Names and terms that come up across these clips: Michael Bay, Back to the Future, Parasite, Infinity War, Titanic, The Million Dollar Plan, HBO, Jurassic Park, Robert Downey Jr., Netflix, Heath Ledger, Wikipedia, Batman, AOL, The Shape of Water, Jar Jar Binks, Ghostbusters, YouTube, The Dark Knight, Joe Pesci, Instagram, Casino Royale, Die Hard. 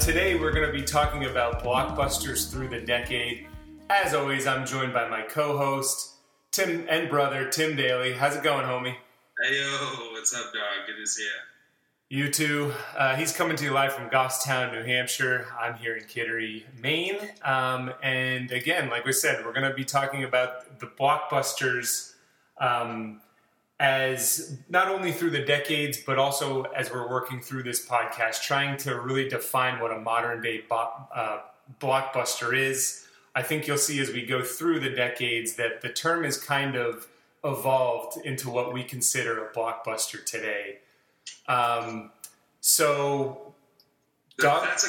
Today we're going to be talking about blockbusters through the decade. As always, I'm joined by my co-host, Tim and brother, Tim Daly. How's it going, homie? Hey, yo, what's up, dog? Good to see you. You too. He's coming to you live from Gosstown, New Hampshire. I'm here in Kittery, Maine. And again, like we said, we're going to be talking about the blockbusters as not only through the decades, but also as we're working through this podcast, trying to really define what a modern-day blockbuster is. I think you'll see as we go through the decades that the term is kind of evolved into what we consider a blockbuster today. That's a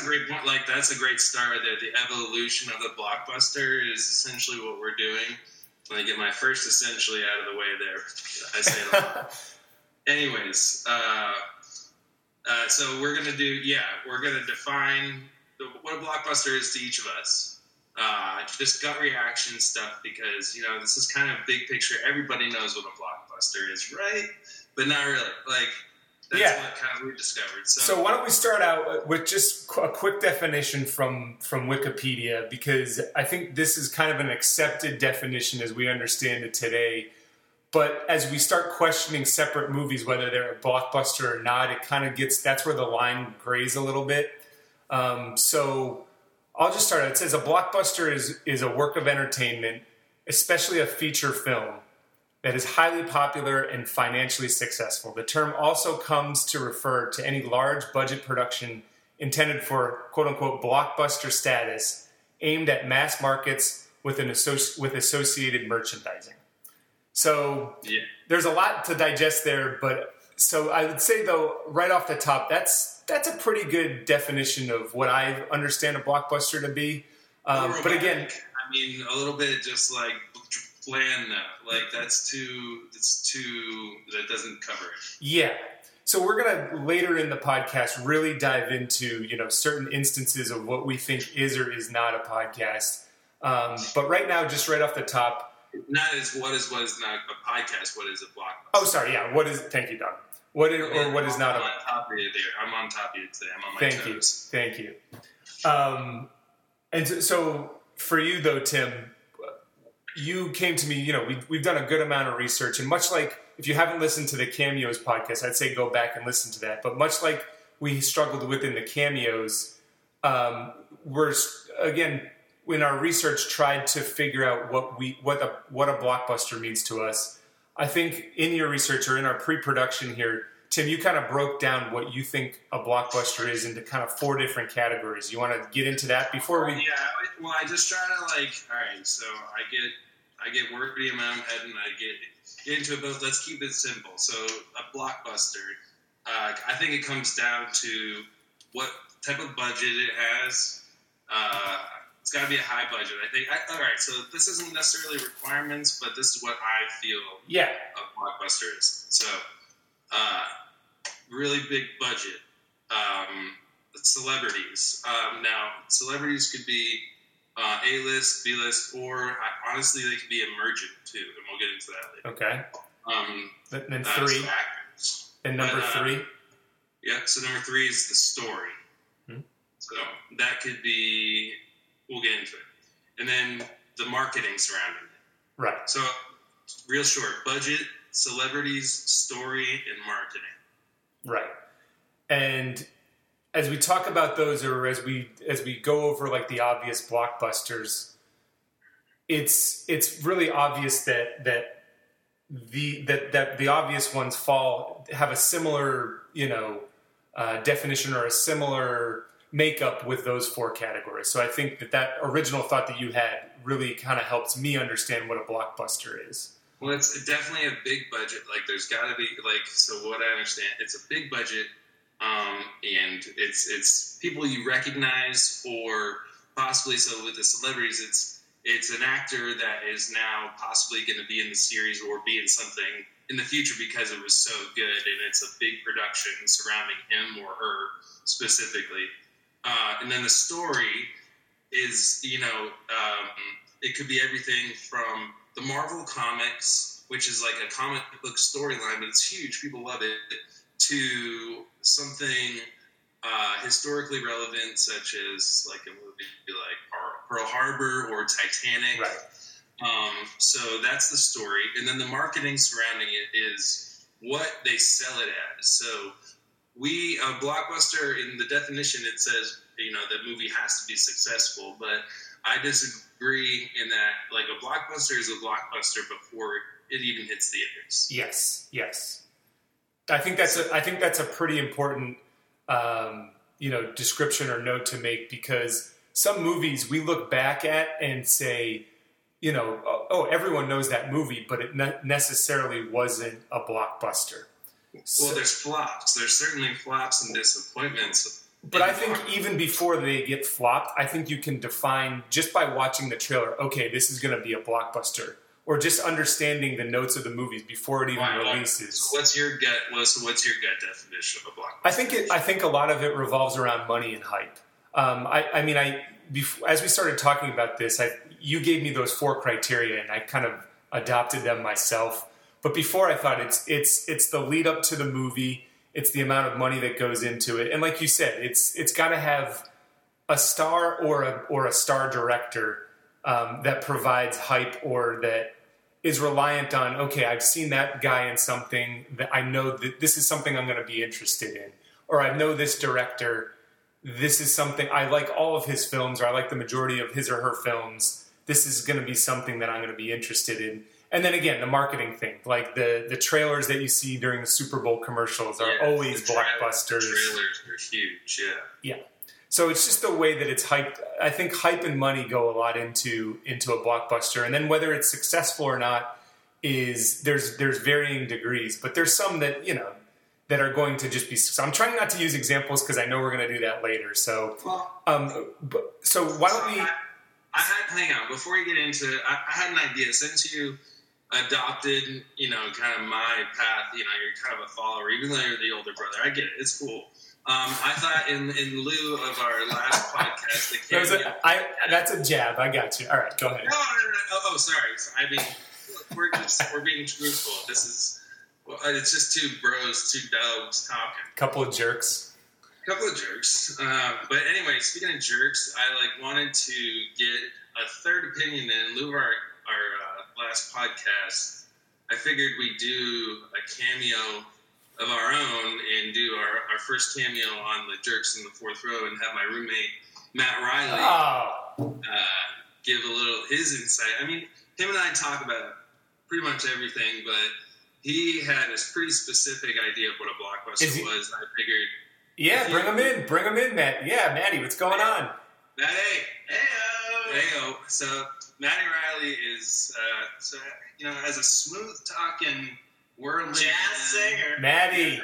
great point. Like, that's a great start right there. The evolution of the blockbuster is essentially what we're doing. Let me get my first essentially out of the way there. I say it a lot. Anyways, so we're going to define what a blockbuster is to each of us. Just gut reaction stuff because, you know, this is kind of big picture. Everybody knows what a blockbuster is, right? But not really. Like, that's what kind of we discovered. So why don't we start out with just a quick definition from Wikipedia, because I think this is kind of an accepted definition as we understand it today. But as we start questioning separate movies, whether they're a blockbuster or not, it kind of gets, that's where the line grays a little bit. So I'll just start out. It says a blockbuster is a work of entertainment, especially a feature film, that is highly popular and financially successful. The term also comes to refer to any large budget production intended for quote-unquote blockbuster status, aimed at mass markets with associated merchandising. So there's a lot to digest there, but so I would say though, right off the top, that's a pretty good definition of what I understand a blockbuster to be. But again, I mean, a little bit just like bland now. Like that doesn't cover it. Yeah. So we're going to later in the podcast really dive into, you know, certain instances of what we think is or is not a podcast. But right now, just right off the top. Not as what is not a podcast, what is a blockbuster. Oh, sorry. Yeah. What is, thank you, Don. What is, or what is not a podcast. I'm on top of you today. I'm on my toes. Thank you. And so for you though, Tim, you came to me, you know, we've done a good amount of research, and much like, if you haven't listened to the Cameos podcast, I'd say go back and listen to that. But much like we struggled with in the Cameos, we're, again, in our research, tried to figure out what a blockbuster means to us. I think in your research or in our pre-production here, Tim, you kind of broke down what you think a blockbuster is into kind of four different categories. You want to get into that before we... Yeah, well, I just try to like, all right, so I get wordy in my own head and I get into it, but let's keep it simple. So a blockbuster, I think it comes down to what type of budget it has. It's got to be a high budget, I think. All right, so this isn't necessarily requirements, but this is what I feel a blockbuster is. So really big budget, celebrities. Now, celebrities could be... A-list, B-list, or honestly, they could be emergent, too, and we'll get into that later. Okay. And then three. And number three? Yeah, so number three is the story. Hmm. So that could be, we'll get into it. And then the marketing surrounding it. Right. So real short, budget, celebrities, story, and marketing. Right. And... as we talk about those, or as we go over like the obvious blockbusters, it's really obvious that the obvious ones have a similar, you know, definition or a similar makeup with those four categories. So I think that original thought that you had really kind of helps me understand what a blockbuster is. Well, it's definitely a big budget. Like, there's got to be like, so what I understand, it's a big budget. And it's people you recognize, or possibly, so with the celebrities, it's an actor that is now possibly going to be in the series or be in something in the future because it was so good, and it's a big production surrounding him or her specifically. And then the story is, you know, it could be everything from the Marvel Comics, which is like a comic book storyline, but it's huge. People love it. To something historically relevant, such as like a movie like Pearl Harbor or Titanic. Right. So that's the story. And then the marketing surrounding it is what they sell it as. So we, Blockbuster, in the definition, it says, you know, the movie has to be successful, but I disagree in that, like, a blockbuster is a blockbuster before it even hits theaters. Yes, yes. I think that's a pretty important, description or note to make, because some movies we look back at and say, you know, oh, everyone knows that movie, but it necessarily wasn't a blockbuster. Well, so, there's flops. There's certainly flops and disappointments. But I think even before they get flopped, I think you can define just by watching the trailer, okay, this is going to be a blockbuster. Or just understanding the notes of the movies before it even releases. So what's your gut definition of a blockbuster? I think a lot of it revolves around money and hype. As we started talking about this, you gave me those 4 criteria, and I kind of adopted them myself. But before, I thought it's the lead up to the movie. It's the amount of money that goes into it, and like you said, it's got to have a star or a star director that provides hype, or that is reliant on, okay, I've seen that guy in something that I know that this is something I'm going to be interested in, or I know this director. This is something I like all of his films, or I like the majority of his or her films. This is going to be something that I'm going to be interested in. And then again, the marketing thing, like the trailers that you see during the Super Bowl commercials are always blockbusters. Trailers are huge, yeah. Yeah. So it's just the way that it's hyped. I think hype and money go a lot into a blockbuster, and then whether it's successful or not is there's varying degrees. But there's some that, you know, that are going to just be. So I'm trying not to use examples because I know we're going to do that later. So, why don't we? Hang on, before you get into it, I had an idea. Since you adopted, you know, kind of my path, you know, you're kind of a follower, even though you're the older brother. I get it. It's cool. I thought in lieu of our last podcast, that's a jab. I got you. All right, go ahead. No. Oh, sorry. I mean, we're being truthful. This is, it's just 2 bros, 2 dogs talking. Couple of jerks. But anyway, speaking of jerks, I wanted to get a third opinion in lieu of our last podcast. I figured we'd do a cameo of our own and do our first cameo on the Jerks in the Fourth Row, and have my roommate Matt Riley give a little his insight. I mean, him and I talk about pretty much everything, but he had a pretty specific idea of what a blockbuster was. I figured. Yeah, bring him in, Matt. Yeah, Matty, what's going on? Matty, hey-o. So, Matty Riley is, as a smooth-talking, whirling jazz singer. Matty,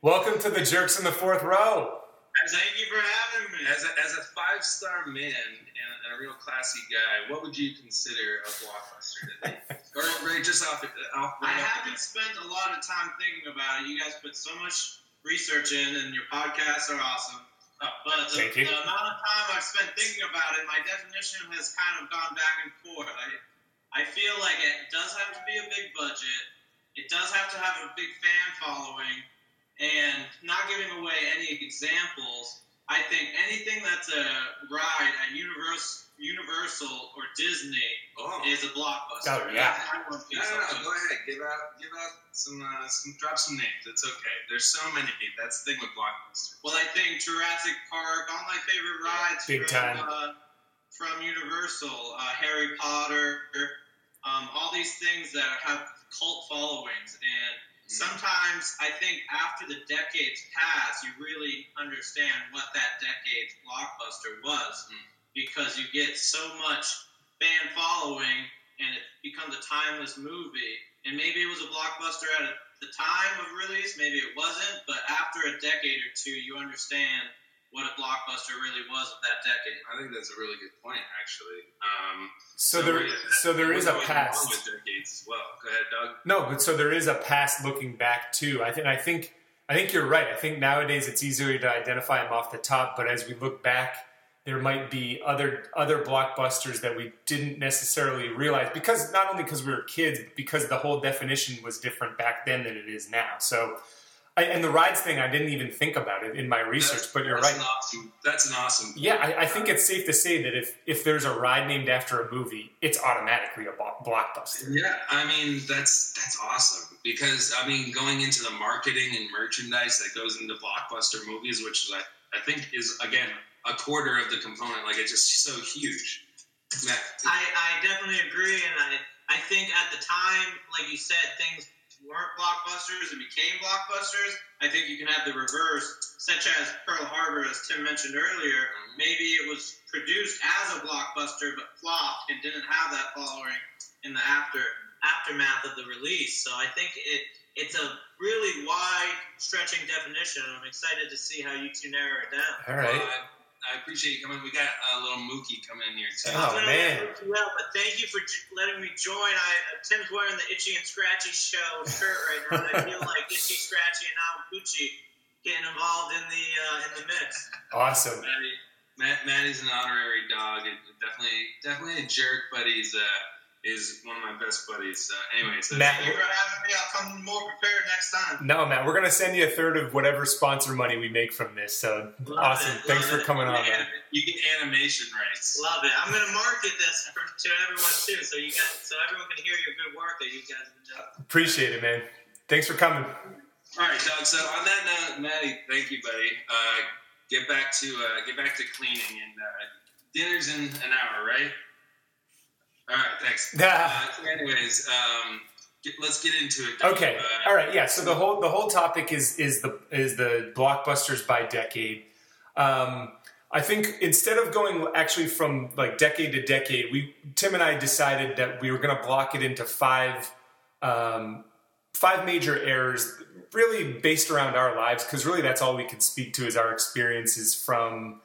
welcome to the Jerks in the Fourth Row. Thank you for having me. As a 5-star man and a real classy guy, what would you consider a blockbuster today? Or right, just off. I haven't spent a lot of time thinking about it. You guys put so much research in, and your podcasts are awesome. But the amount of time I've spent thinking about it, my definition has kind of gone back and forth. I feel like it does have to be a big budget. It does have to have a big fan following. And not giving away any examples, I think anything that's a ride at Universal or Disney is a blockbuster. Oh, yeah. No, go ahead. Give out drop some names. It's okay. There's so many. That's the thing with blockbusters. Well, I think Jurassic Park, all my favorite rides from Universal, Harry Potter, all these things that have cult followings. And sometimes I think after the decades pass, you really understand what that decade's blockbuster was. Mm. Because you get so much fan following, and it becomes a timeless movie. And maybe it was a blockbuster at the time of release, maybe it wasn't, but after a decade or two, you understand what a blockbuster really was of that decade. I think that's a really good point, actually. So there is a past. With decades as well. Go ahead, Doug. No, but so there is a past looking back, too. I think you're right. I think nowadays it's easier to identify them off the top, but as we look back, there might be other blockbusters that we didn't necessarily realize, because not only because we were kids, but because the whole definition was different back then than it is now. So And the rides thing, I didn't even think about it in my research, but you're right. That's an awesome point. Yeah, I think it's safe to say that if there's a ride named after a movie, it's automatically a blockbuster. Yeah, I mean, that's awesome. Because, I mean, going into the marketing and merchandise that goes into blockbuster movies, which I think is, again, a quarter of the component. Like, it's just so huge. I definitely agree, and I think at the time, like you said, things weren't blockbusters and became blockbusters. I think you can have the reverse, such as Pearl Harbor, as Tim mentioned earlier. Maybe it was produced as a blockbuster but flopped and didn't have that following in the aftermath of the release. So I think it's a really wide-stretching definition, and I'm excited to see how you two narrow it down. All right. I appreciate you coming. We got a little Mookie coming in here too. Oh man! Well, but thank you for letting me join. Tim's wearing the Itchy and Scratchy Show shirt right now. And I feel like Itchy, Scratchy, and now Gucci getting involved in the mix. Awesome. Maddie's an honorary dog. And definitely a jerk, but he's is one of my best buddies. Anyway, so Matt, thank you for having me. I'll come more prepared next time. No, Matt, we're going to send you a third of whatever sponsor money we make from this. So love awesome. Thanks for coming on, man. You get animation rights. Love it. I'm going to market this to everyone, too, so everyone can hear your good work that you guys have done. Appreciate it, man. Thanks for coming. All right, Doug. So on that note, Maddie, thank you, buddy. Get back to cleaning. And dinner's in an hour, right? All right, thanks. Anyways, let's get into it. Okay. All right. Yeah. So the whole topic is the blockbusters by decade. I think instead of going actually from like decade to decade, Tim and I decided that we were going to block it into five major eras, really based around our lives, because really that's all we can speak to is our experiences from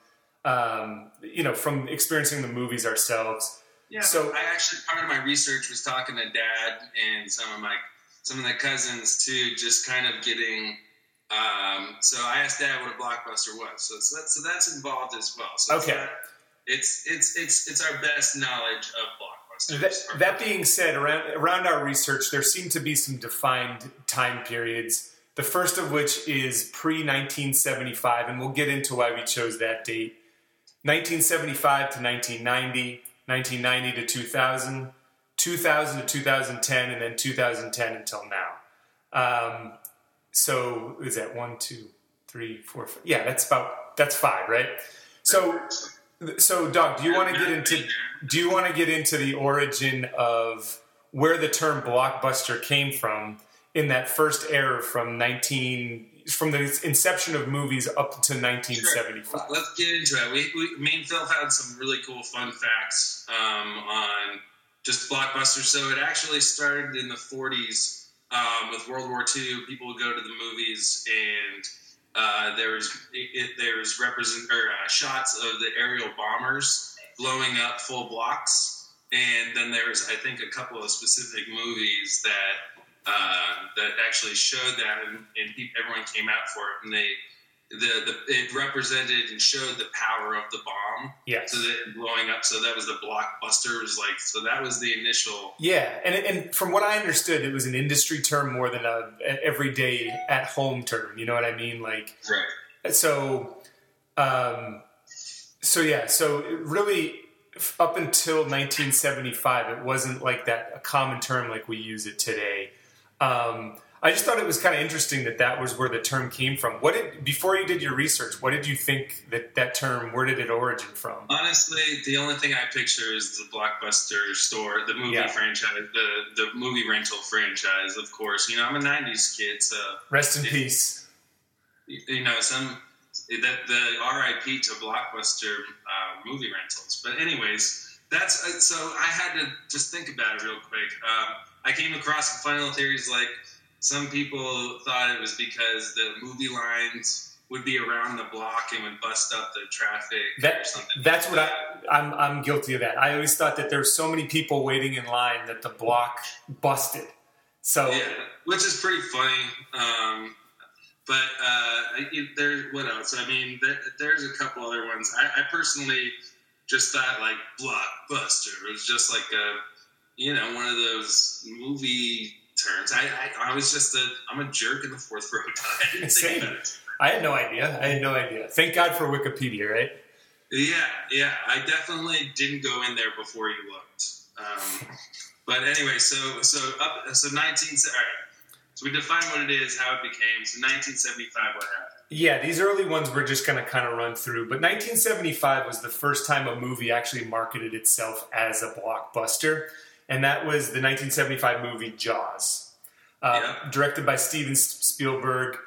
experiencing the movies ourselves. Yeah, so I actually, part of my research was talking to Dad and some of the cousins too, just kind of getting. So I asked Dad what a blockbuster was. So that's involved as well. So okay, it's our best knowledge of blockbusters. That being said, around our research, there seem to be some defined time periods. The first of which is pre-1975, and we'll get into why we chose that date. 1975 to 1990. 1990 to 2000, 2000 to 2010, and then 2010 until now. So is that 1, 2, 3, 4, 5? Yeah, that's five, right? So Doug, do you want to get into the origin of where the term blockbuster came from in that first era from the inception of movies up to 1975. Sure. Let's get into it. Me and Phil had some really cool fun facts on just blockbusters. So it actually started in the 40s with World War II. People would go to the movies, and there was shots of the aerial bombers blowing up full blocks, and then there was, I think, a couple of specific movies that actually showed that, and everyone came out for it, and it represented and showed the power of the bomb. Yeah. So that blowing up. So that was the blockbuster. Was like, so that was the initial. Yeah, and from what I understood, it was an industry term more than an everyday at home term. You know what I mean? Like right. So yeah. So it really. Up until 1975, it wasn't like that a common term like we use it today. I just thought it was kind of interesting that was where the term came from. Before you did your research, what did you think that term, where did it origin from? Honestly, the only thing I picture is the blockbuster store, the movie franchise, the movie rental franchise, of course. You know, I'm a 90s kid, so... Rest in peace. You know, the RIP to blockbuster movie rentals. But anyways, so I had to just think about it real quick. I came across some final theories, like some people thought it was because the movie lines would be around the block and would bust up the traffic or something. That's like what that. I'm guilty of that. I always thought that there were so many people waiting in line that the block busted. So yeah, which is pretty funny. But what else? I mean, there's a couple other ones. I personally just thought, like, blockbuster. It was just like one of those movie turns. I was just I'm a jerk in the fourth row. I didn't think about it. I had no idea. Thank God for Wikipedia, right? Yeah. I definitely didn't go in there before you looked. But anyway, so 19. All right. So we define what it is, how it became. So 1975, what happened? Yeah, these early ones we're just going to kind of run through. But 1975 was the first time a movie actually marketed itself as a blockbuster. And that was the 1975 movie Jaws, directed by Steven Spielberg.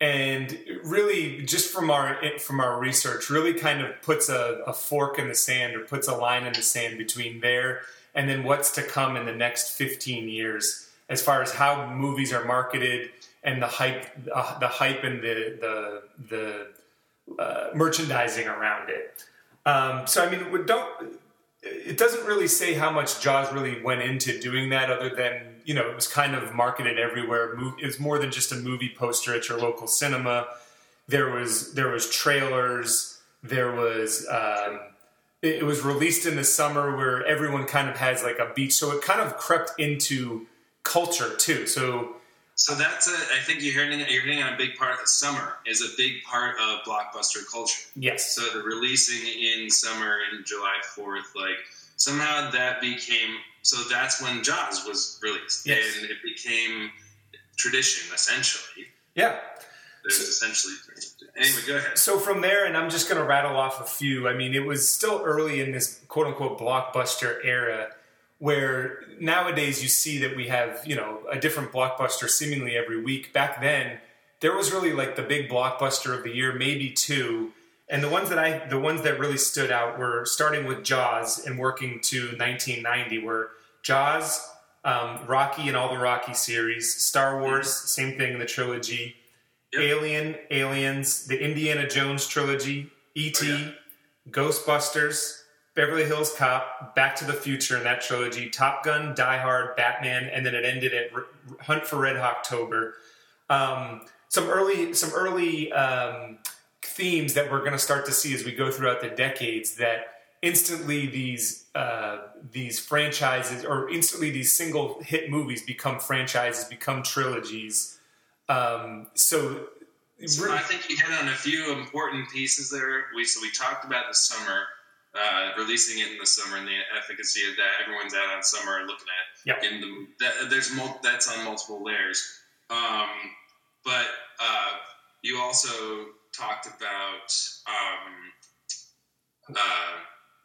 And really, just from our research, really kind of puts a fork in the sand, or puts a line in the sand between there and then what's to come in the next 15 years as far as how movies are marketed, and the hype and the merchandising around it. So I mean, it doesn't really say how much Jaws really went into doing that, other than, you know, it was kind of marketed everywhere. It was more than just a movie poster at your local cinema. There was trailers. There was it was released in the summer where everyone kind of has like a beach, so it kind of crept into culture too. So that's I think you're hitting on a big part. Summer is a big part of blockbuster culture. Yes. So the releasing in summer, in July 4th, like somehow that became, so that's when Jaws was released. Yes. And it became tradition, essentially. Yeah. There's essentially, anyway, go ahead. So from there, and I'm just going to rattle off a few. I mean, it was still early in this quote unquote blockbuster era, where nowadays you see that we have, you know, a different blockbuster seemingly every week. Back then, there was really like the big blockbuster of the year, maybe two. And the ones that really stood out were starting with Jaws and working to 1990, were Jaws, Rocky and all the Rocky series, Star Wars, same thing in the trilogy, Aliens, the Indiana Jones trilogy, E.T., Ghostbusters, Beverly Hills Cop, Back to the Future in that trilogy, Top Gun, Die Hard, Batman, and then it ended at Hunt for Red October. Some early themes that we're going to start to see as we go throughout the decades, that instantly these franchises, or instantly these single hit movies, become franchises, become trilogies. So I think you hit on a few important pieces there. We talked about the summer. Releasing it in the summer and the efficacy of that. Everyone's out on summer looking at in the that's on multiple layers. But you also talked about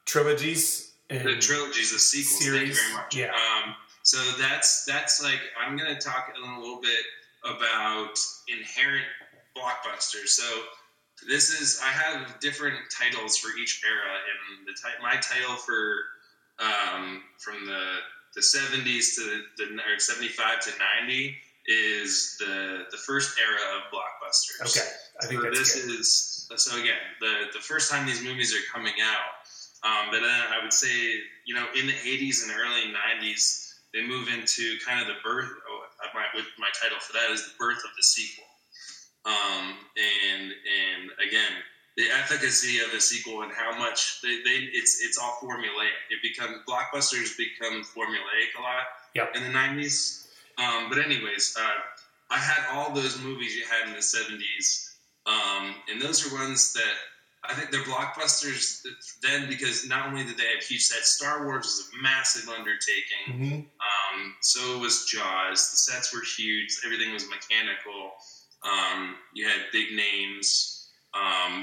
trilogies, and the trilogies, the sequels. Series. Thank you very much. Yeah. So that's like, I'm going to talk in a little bit about inherent blockbusters. So. This is, I have different titles for each era, and my title for from the 70s to or 75 to 90 is the first era of blockbusters. Okay, I think so that's this good. Is so again the first time these movies are coming out. But then I would say, you know, in the 80s and early 90s, they move into kind of the birth. My title for that is the birth of the sequel. And again, the efficacy of a sequel and how much it's all formulaic. Blockbusters become formulaic a lot in the 90s. But anyways, I had all those movies you had in the 70s. And those are ones that I think they're blockbusters then, because not only did they have huge sets, Star Wars was a massive undertaking. Mm-hmm. So was Jaws. The sets were huge. Everything was mechanical. You had big names,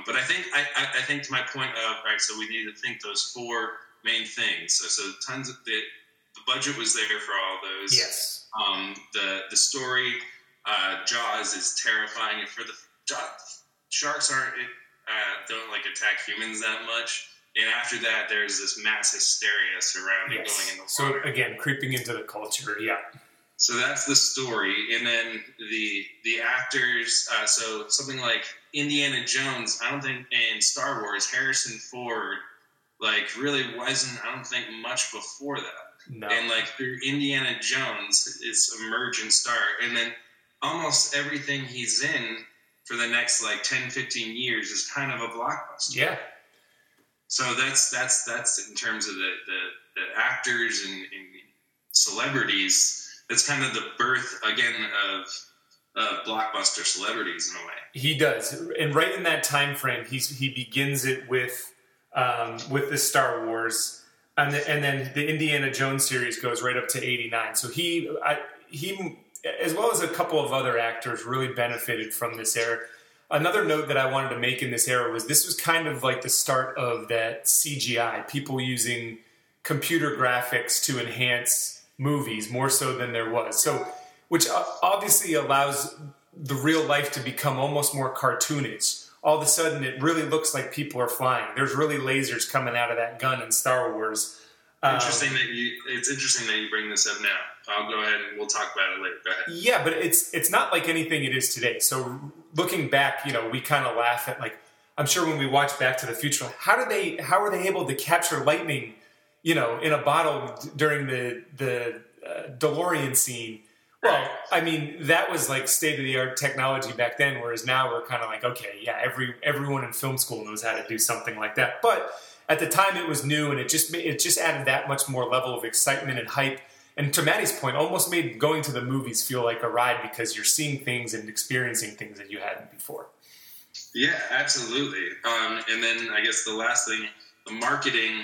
but I think to my point of, right, so we need to think those four main things. So tons of the budget was there for all those. Yes. The story, Jaws is terrifying. And for sharks don't like attack humans that much. And after that, there's this mass hysteria surrounding going in the water. So again, creeping into the culture. Yeah. So that's the story, and then the actors. So something like Indiana Jones, I don't think, and Star Wars, Harrison Ford, like really wasn't, I don't think, much before that. No. And like through Indiana Jones, it's emergent star, and then almost everything he's in for the next like 10, 15 years is kind of a blockbuster. Yeah. So that's in terms of the actors and celebrities. It's kind of the birth again of blockbuster celebrities in a way. He does, and right in that time frame, he begins it with the Star Wars, and then the Indiana Jones series goes right up to 89. So he as well as a couple of other actors really benefited from this era. Another note that I wanted to make in this era was this was kind of like the start of that CGI, people using computer graphics to enhance movies more so than there was. So, which obviously allows the real life to become almost more cartoonish. All of a sudden, it really looks like people are flying. There's really lasers coming out of that gun in Star Wars. It's interesting that you bring this up now. I'll go ahead and we'll talk about it later. Go ahead. Yeah, but it's not like anything it is today. So looking back, we kind of laugh at, like, I'm sure when we watch Back to the Future, how were they able to capture lightning, in a bottle during the DeLorean scene? Well, I mean, that was like state-of-the-art technology back then, whereas now we're kind of like, okay, yeah, everyone in film school knows how to do something like that. But at the time, it was new, and it just added that much more level of excitement and hype. And to Maddie's point, almost made going to the movies feel like a ride because you're seeing things and experiencing things that you hadn't before. Yeah, absolutely. And then I guess the last thing, the marketing.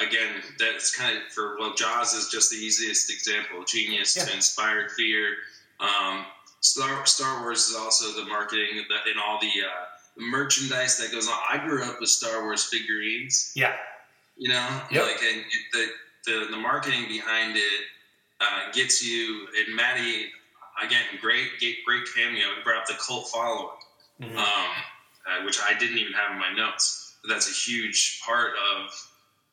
Again, that's kind of Jaws is just the easiest example. Genius to inspire fear. Star Wars is also the marketing and all the merchandise that goes on. I grew up with Star Wars figurines. Yeah, and the marketing behind it gets you. And Maddie, again, great cameo. It brought up the cult following, which I didn't even have in my notes. But that's a huge part of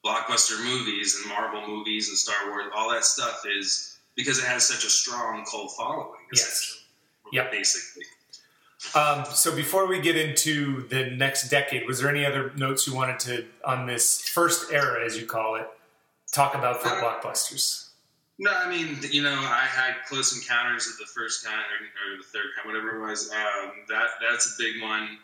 blockbuster movies and Marvel movies and Star Wars, all that stuff is because it has such a strong cult following. Yes. Yep. Basically. So before we get into the next decade, was there any other notes you wanted to, on this first era, as you call it, talk about for blockbusters? No, I mean, I had Close Encounters of the First Kind or the Third Kind, whatever it was. That's a big one.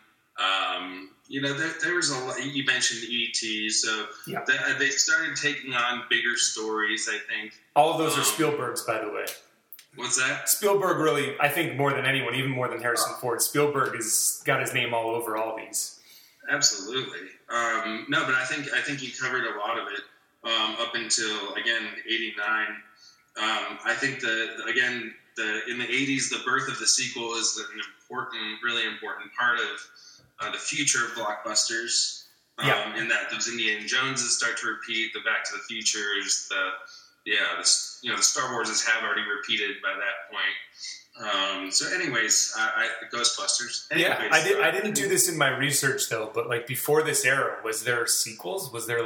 There was a lot. You mentioned E.T., so yeah. They started taking on bigger stories, I think. All of those are Spielberg's, by the way. What's that? Spielberg really, I think more than anyone, even more than Harrison Ford, Spielberg has got his name all over all these. Absolutely. No, but I think you covered a lot of it up until, again, 89. I think in the 80s, the birth of the sequel is an really important part of the future of blockbusters, in that those Indiana Joneses start to repeat, the Back to the Futures, the Star Warses have already repeated by that point. So, anyways, Ghostbusters. Anyways, yeah, I didn't do this in my research though, but like before this era, was there sequels? Was there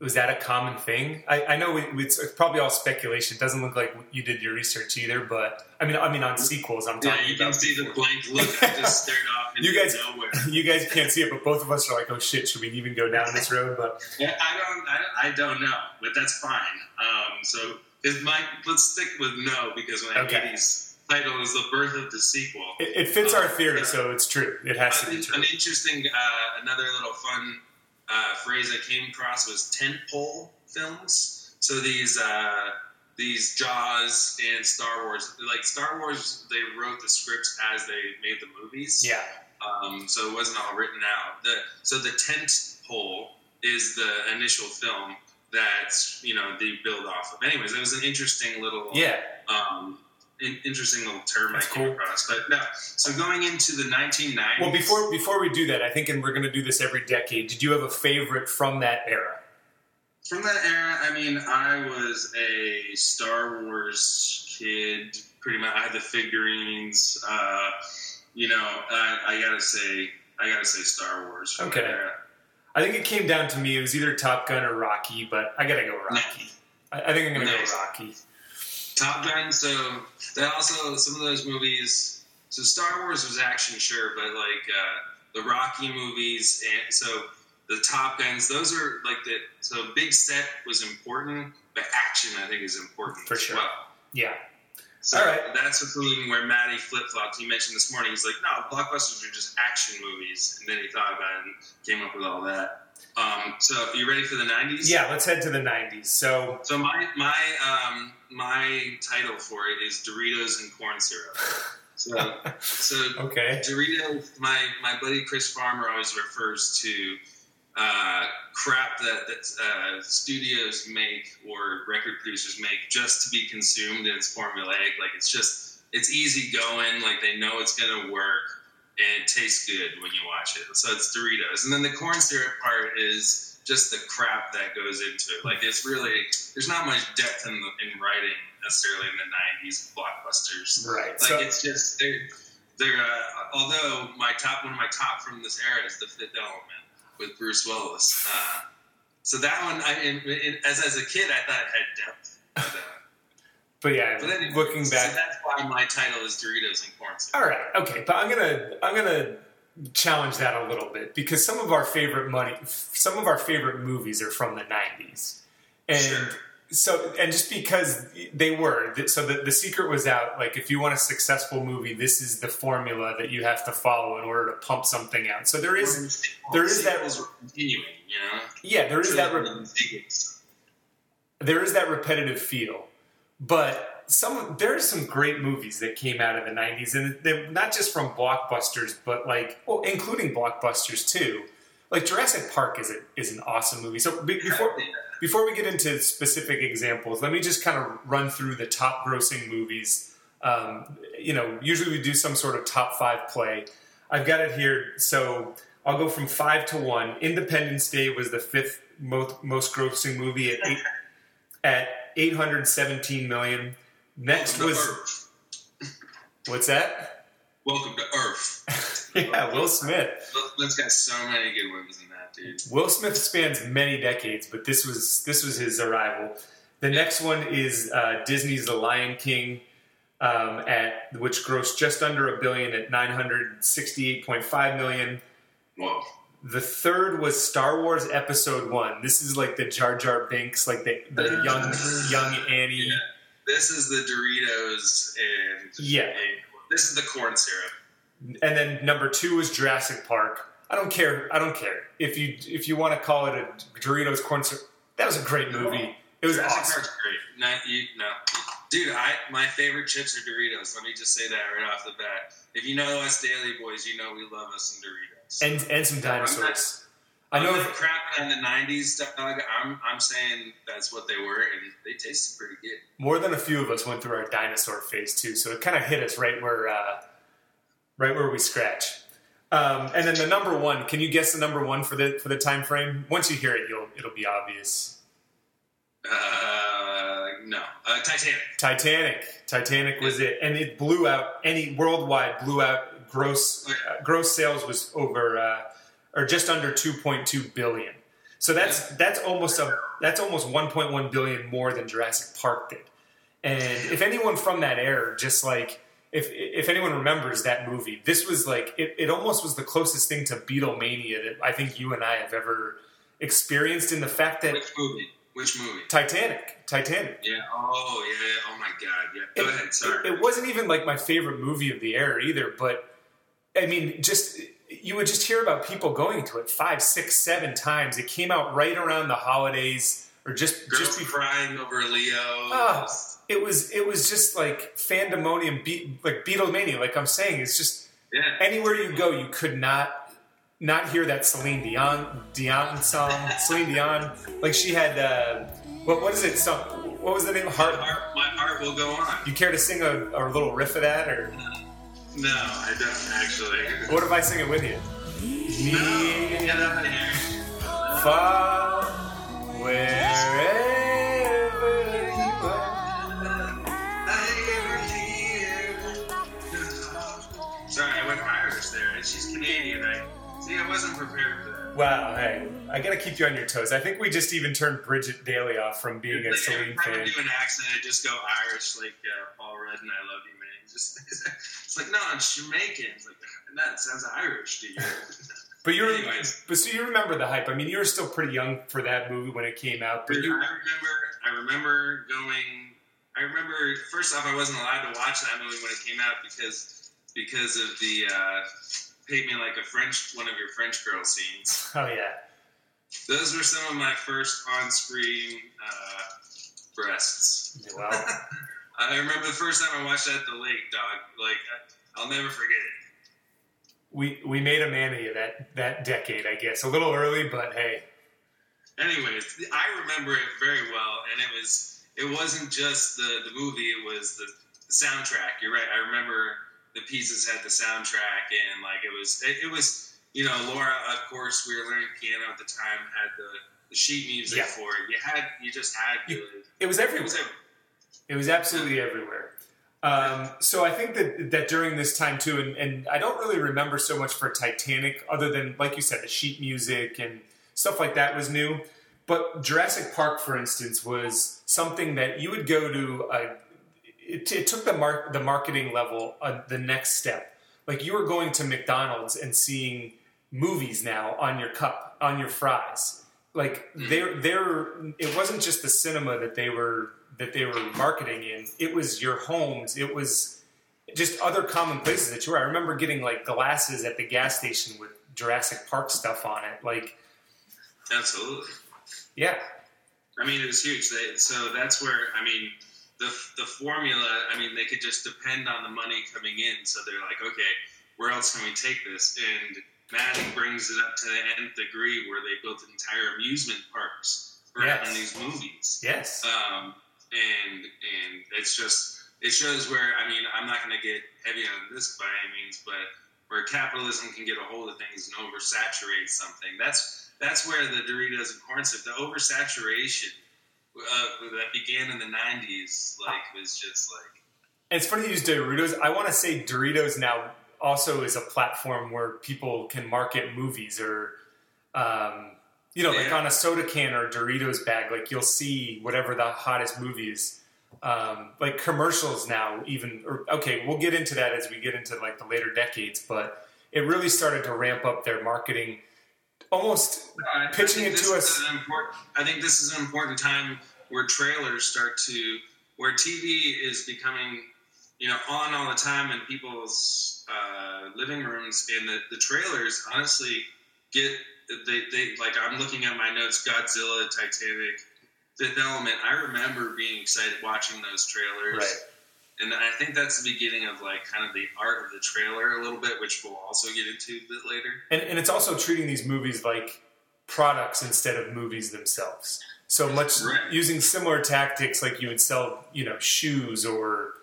was that a common thing? I know it's probably all speculation. It doesn't look like you did your research either, but I mean on sequels, I'm talking about. Yeah, you can see the blank look. I just stared off into nowhere. You guys can't see it, but both of us are like, oh shit, should we even go down this road? But yeah, I don't know, but that's fine. So let's stick with no, because when I get these title is the birth of the sequel. It fits our theory, so it's true. It has to be true. An interesting, another little fun phrase I came across was tentpole films. So these Jaws and Star Wars, they wrote the scripts as they made the movies. Yeah. So it wasn't all written out. So the tentpole is the initial film that they build off of. Anyways, it was an interesting little interesting little term that's I came across. But no, so going into the 1990s. Well, before we do that, I think, and we're going to do this every decade, did you have a favorite from that era? From that era, I mean, I was a Star Wars kid, pretty much. I had the figurines. I gotta say Star Wars. From that era. I think it came down to me. It was either Top Gun or Rocky, but I gotta go Rocky. I think I'm gonna go Rocky. Top Gun, so that also some of those movies. So Star Wars was action, sure, but the Rocky movies, and so the Top Guns, those are so big set was important, but action I think is important for sure. Well. Yeah. So all right. That's the thing where Maddie flip-flopped. He mentioned this morning, he's like, no, blockbusters are just action movies, and then he thought about it and came up with all that. So you ready for the 90s? Yeah, let's head to the 90s. So my title for it is Doritos and corn syrup. So okay. Doritos, my buddy Chris Farmer always refers to crap that studios make or record producers make just to be consumed, and it's formulaic. Like it's easy going. Like they know it's going to work. And it tastes good when you watch it. So it's Doritos. And then the corn syrup part is just the crap that goes into it. Like, it's really, there's not much depth in writing necessarily in the 90s blockbusters. Right. Like, so, it's just, although one of my top from this era is The Fifth Element with Bruce Willis. So that one, as a kid, I thought it had depth. But yeah, looking back, so that's why my title is Doritos and corn syrup. All right, okay, but I'm gonna challenge that a little bit, because some of our favorite movies are from the 90s, and sure. So and just because they were, so the secret was out. Like, if you want a successful movie, this is the formula that you have to follow in order to pump something out. So there is that continuing, you know. Yeah, there is that repetitive feel. But there are some great movies that came out of the 90s, and they're not just from blockbusters, but including blockbusters too. Like Jurassic Park is an awesome movie. So before we get into specific examples, let me just kind of run through the top grossing movies. Usually we do some sort of top 5 play. I've got it here, so I'll go from 5 to 1. Independence Day was the 5th most grossing movie at $817 million. Next was what's that? Welcome to Earth. Yeah, Will Smith. Will's got so many good ones in that, dude. Will Smith spans many decades, but this was his arrival. The next one is Disney's The Lion King, which grossed just under $1 billion at $968.5 million. Whoa. The third was Star Wars Episode 1. This is like the Jar Jar Binks, like the young Annie. Yeah. This is the Doritos and this is the corn syrup. And then number 2 was Jurassic Park. I don't care. If you want to call it a Doritos corn syrup, that was a great movie. It was Jurassic awesome. Park's great. No. Dude, my favorite chips are Doritos. Let me just say that right off the bat. If you know us Daily Boys, you know we love us some Doritos. And some dinosaurs. I know the crap in the 90s, Doug. I'm saying that's what they were, and they tasted pretty good. More than a few of us went through our dinosaur phase, too, so it kind of hit us right where we scratch. And then the number 1. Can you guess the number 1 for the time frame? Once you hear it, it'll be obvious. Titanic was it, and it blew out any worldwide. Blew out gross sales was over or just under $2.2 billion. So that's almost $1.1 billion more than Jurassic Park did. And if anyone from that era, just like if anyone remembers that movie, this was like it almost was the closest thing to Beatlemania that I think you and I have ever experienced. In the fact that Which movie? Titanic. Yeah. Oh, yeah. Oh, my God. Yeah. Go ahead. Sorry. It wasn't even like my favorite movie of the era either, but I mean, just you would just hear about people going to it 5, 6, 7 times. It came out right around the holidays, or just before, crying over Leo. Oh, it was just like fandemonium, like Beatlemania. Like I'm saying, it's just anywhere you go, you could not hear that Celine Dion song. Celine Dion, like she had what is it? What was the name? My heart will go on. You care to sing a little riff of that, or? No, I don't actually. What if I sing it with you? No. Far wherever you are, I am here. Sorry, I went Irish there, and she's Canadian. See, I wasn't prepared for that. Wow, hey. I gotta keep you on your toes. I think we just even turned Bridget Daly off from being a Celine fan. I do an accent, I just go Irish, like Paul Rudd and I Love You, Man. It's like, no, I'm Jamaican. It's like, no, it sounds Irish to you. But you remember the hype. I mean, you were still pretty young for that movie when it came out. But I remember going... I remember, first off, I wasn't allowed to watch that movie when it came out because of the... Paid me like one of your French girl scenes. Oh, yeah. Those were some of my first on-screen breasts. Wow. I remember the first time I watched that at the lake, dog. Like, I'll never forget it. We made a man of you that decade, I guess. A little early, but hey. Anyways, I remember it very well, and it wasn't just the movie, it was the soundtrack. You're right. I remember the pieces had the soundtrack, and like it was. You know, Laura, of course, we were learning piano at the time, had the sheet music for it. It was everywhere. It was absolutely everywhere. So I think that during this time, too, and I don't really remember so much for Titanic, other than, like you said, the sheet music and stuff like that was new. But Jurassic Park, for instance, was something that you would go to. It took the marketing level the next step. Like, you were going to McDonald's and seeing movies now on your cup, on your fries. Like, it wasn't just the cinema that they were marketing in. It was your homes. It was just other common places that you were. I remember getting like glasses at the gas station with Jurassic Park stuff on it. Like, absolutely. Yeah. I mean, it was huge. So that's where, I mean, the formula, I mean, they could just depend on the money coming in. So they're like, okay, where else can we take this? And Madden brings it up to the nth degree where they built entire amusement parks around these movies. Yes. And it's just, it shows where, I mean, I'm not going to get heavy on this by any means, but where capitalism can get a hold of things and oversaturate something. That's where the Doritos and corn syrup, the oversaturation that began in the 90s, like, was just like... And it's funny you use Doritos. I want to say Doritos now also is a platform where people can market movies or... like on a soda can or Doritos bag, like you'll see whatever the hottest movie is, like commercials now even, or, okay, we'll get into that as we get into like the later decades, but it really started to ramp up their marketing, almost pitching it to us. I think this is an important time where trailers where TV is becoming, you know, on all the time in people's living rooms, and the trailers honestly get... They like, I'm looking at my notes, Godzilla, Titanic, Fifth Element. I remember being excited watching those trailers. Right. And I think that's the beginning of, like, kind of the art of the trailer a little bit, which we'll also get into a bit later. And it's also treating these movies like products instead of movies themselves. So much using similar tactics like you would sell, you know, shoes or,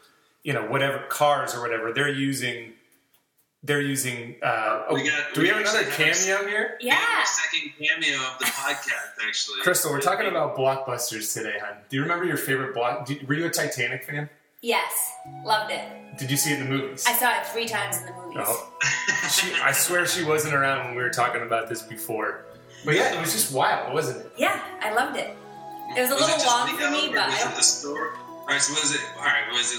you know, whatever, cars or whatever. They're using. Do we have another cameo here? Yeah. Second cameo of the podcast, actually. Crystal, we're talking about blockbusters today, hon. Do you remember your favorite were you a Titanic fan? Yes, loved it. Did you see it in the movies? I saw it 3 times in the movies. Oh. I swear she wasn't around when we were talking about this before. But yeah, it was just wild, wasn't it? Yeah, I loved it. It was a little long for me, but I loved it. All right, so was it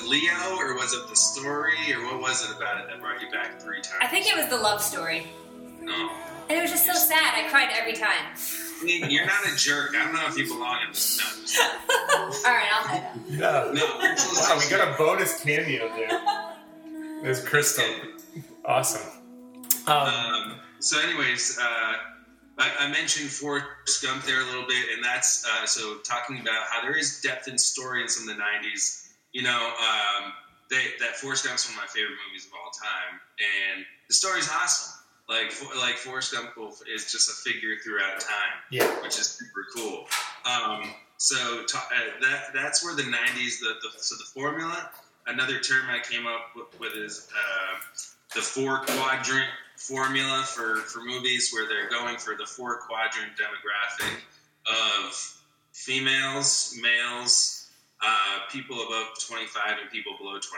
Leo, or was it the story, or what was it about it that brought you back 3 times? I think it was the love story. No. And it was just so sad. I cried every time. I mean, you're not a jerk. I don't know if you belong in this. No. All right, I'll head up. No. Wow, we got a bonus cameo there. There's Crystal. Okay. Awesome. So anyways, I mentioned Forrest Gump there a little bit, and that's so talking about how there is depth in story in some of the 90s. You know, that Forrest Gump's one of my favorite movies of all time, and the story's awesome. Like Forrest Gump is just a figure throughout time, which is super cool. That's where the 90s, the formula, another term I came up with is the 4-quadrant formula for movies, where they're going for the 4-quadrant demographic of females, males, people above 25, and people below 25.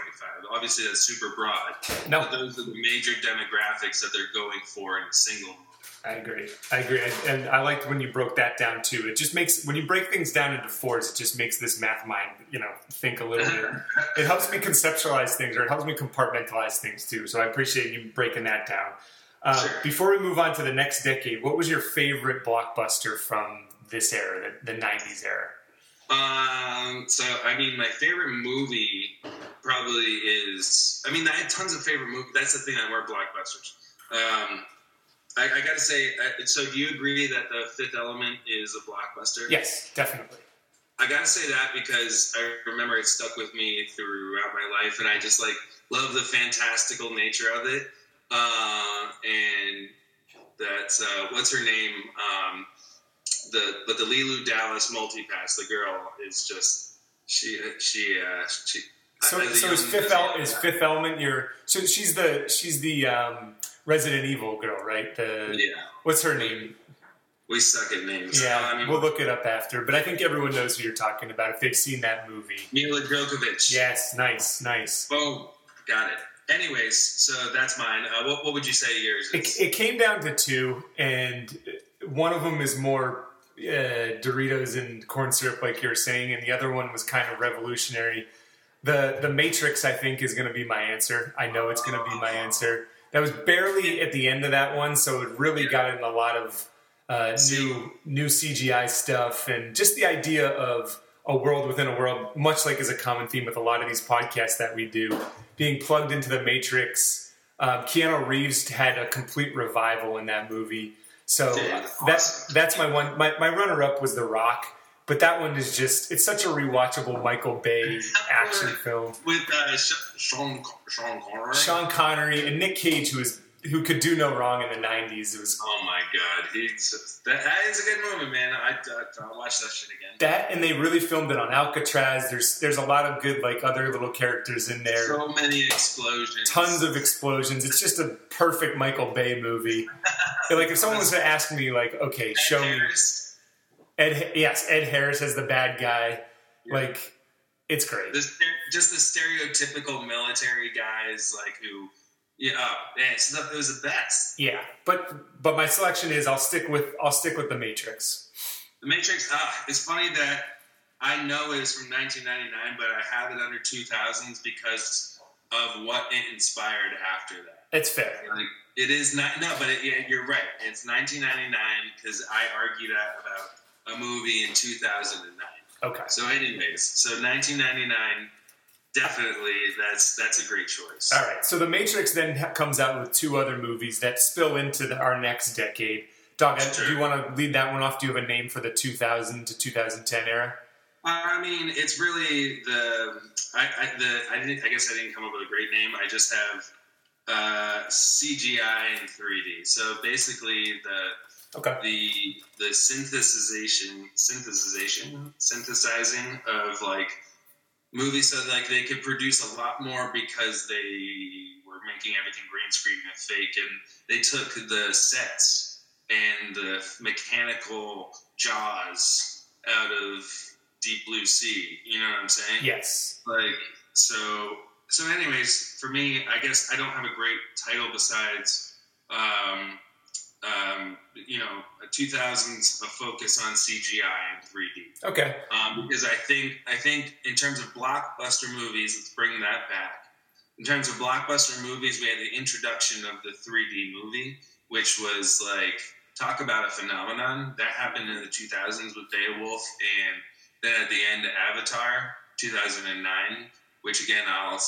Obviously, that's super broad. No. But those are the major demographics that they're going for in a single movie. I agree. And I liked when you broke that down, too. It just makes... When you break things down into 4s, it just makes this math mind, you know, think a little bit. It helps me conceptualize things, or it helps me compartmentalize things, too. So I appreciate you breaking that down. Sure. Before we move on to the next decade, what was your favorite blockbuster from this era, the 90s era? So, I mean, my favorite movie probably is... I mean, I had tons of favorite movies. That's the thing, I love blockbusters. I got to say, so do you agree that The Fifth Element is a blockbuster? Yes, definitely. I got to say that because I remember it stuck with me throughout my life, and I just, like, love the fantastical nature of it. And that's, what's her name? The Leeloo Dallas multipass, the girl, is just, she So is Fifth Element your... So she's the Resident Evil girl, right? What's her name? We suck at names. Yeah, we'll look it up after. But I think everyone knows who you're talking about if they've seen that movie. Mila Djokovic. Yes, nice. Oh, got it. Anyways, so that's mine. What would you say yours is? It came down to two, and one of them is more Doritos and corn syrup, like you were saying, and the other one was kind of revolutionary. The Matrix, I think, is going to be my answer. I know it's going to be my answer. That was barely at the end of that one, so it really got in a lot of new CGI stuff and just the idea of a world within a world, much like is a common theme with a lot of these podcasts that we do, being plugged into the Matrix. Keanu Reeves had a complete revival in that movie. So that's my one. My runner-up was The Rock. But that one is just, it's such a rewatchable Michael Bay action film. With Sean Connery. Sean Connery and Nick Cage, who could do no wrong in the 90s. It was, oh my God. That is a good movie, man. I'll watch that shit again. That, and they really filmed it on Alcatraz. There's a lot of good, like, other little characters in there. So many explosions. Tons of explosions. It's just a perfect Michael Bay movie. Like, if someone was to ask me, like, okay, show me... Ed Harris as the bad guy. Yeah. Like, it's great. Just the stereotypical military guys, like, who, it was the best. Yeah, but my selection is I'll stick with The Matrix. The Matrix. It's funny that I know it was from 1999, but I have it under 2000s because of what it inspired after that. It's fair. Like, it is not. No, but you're right. It's 1999 because I argue that about a movie in 2009. Okay. So anyways, so 1999, definitely that's a great choice. All right. So The Matrix then comes out with two other movies that spill into our next decade. Doc, do you want to lead that one off? Do you have a name for the 2000 to 2010 era? I mean, it's really I guess I didn't come up with a great name. I just have CGI and 3D. So basically the synthesizing of, like, movies, so, like, they could produce a lot more because they were making everything green screen and fake, and they took the sets and the mechanical Jaws out of Deep Blue Sea. You know what I'm saying? Yes. Like, so anyways, for me, I guess I don't have a great title besides, a 2000s, a focus on CGI and 3D. Okay. Because I think in terms of blockbuster movies, let's bring that back. In terms of blockbuster movies, we had the introduction of the 3D movie, which was, like, talk about a phenomenon. That happened in the 2000s with Beowulf, and then at the end, Avatar, 2009, which, again, I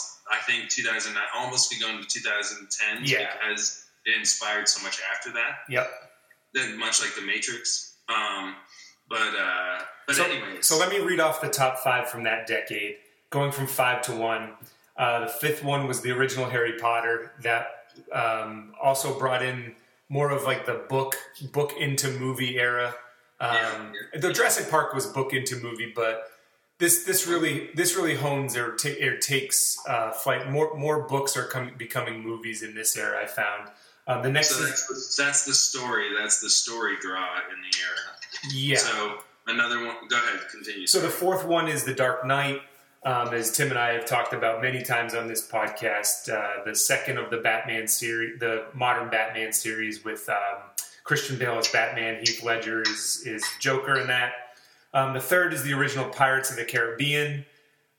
think 2009 almost could go into 2010 because... it inspired so much after that. Yep. Then much like The Matrix. Anyways. So let me read off the top five from that decade, going from 5 to 1. The fifth one was the original Harry Potter that also brought in more of, like, the book into movie era. The Jurassic Park was book into movie, but this really hones or takes flight. More books are becoming movies in this era, I found. The next that's the story. That's the story draw in the era. Yeah. So another one. Go ahead, continue. So the fourth one is The Dark Knight, as Tim and I have talked about many times on this podcast. The second of the Batman series, the modern Batman series with Christian Bale as Batman, Heath Ledger is Joker in that. The third is the original Pirates of the Caribbean.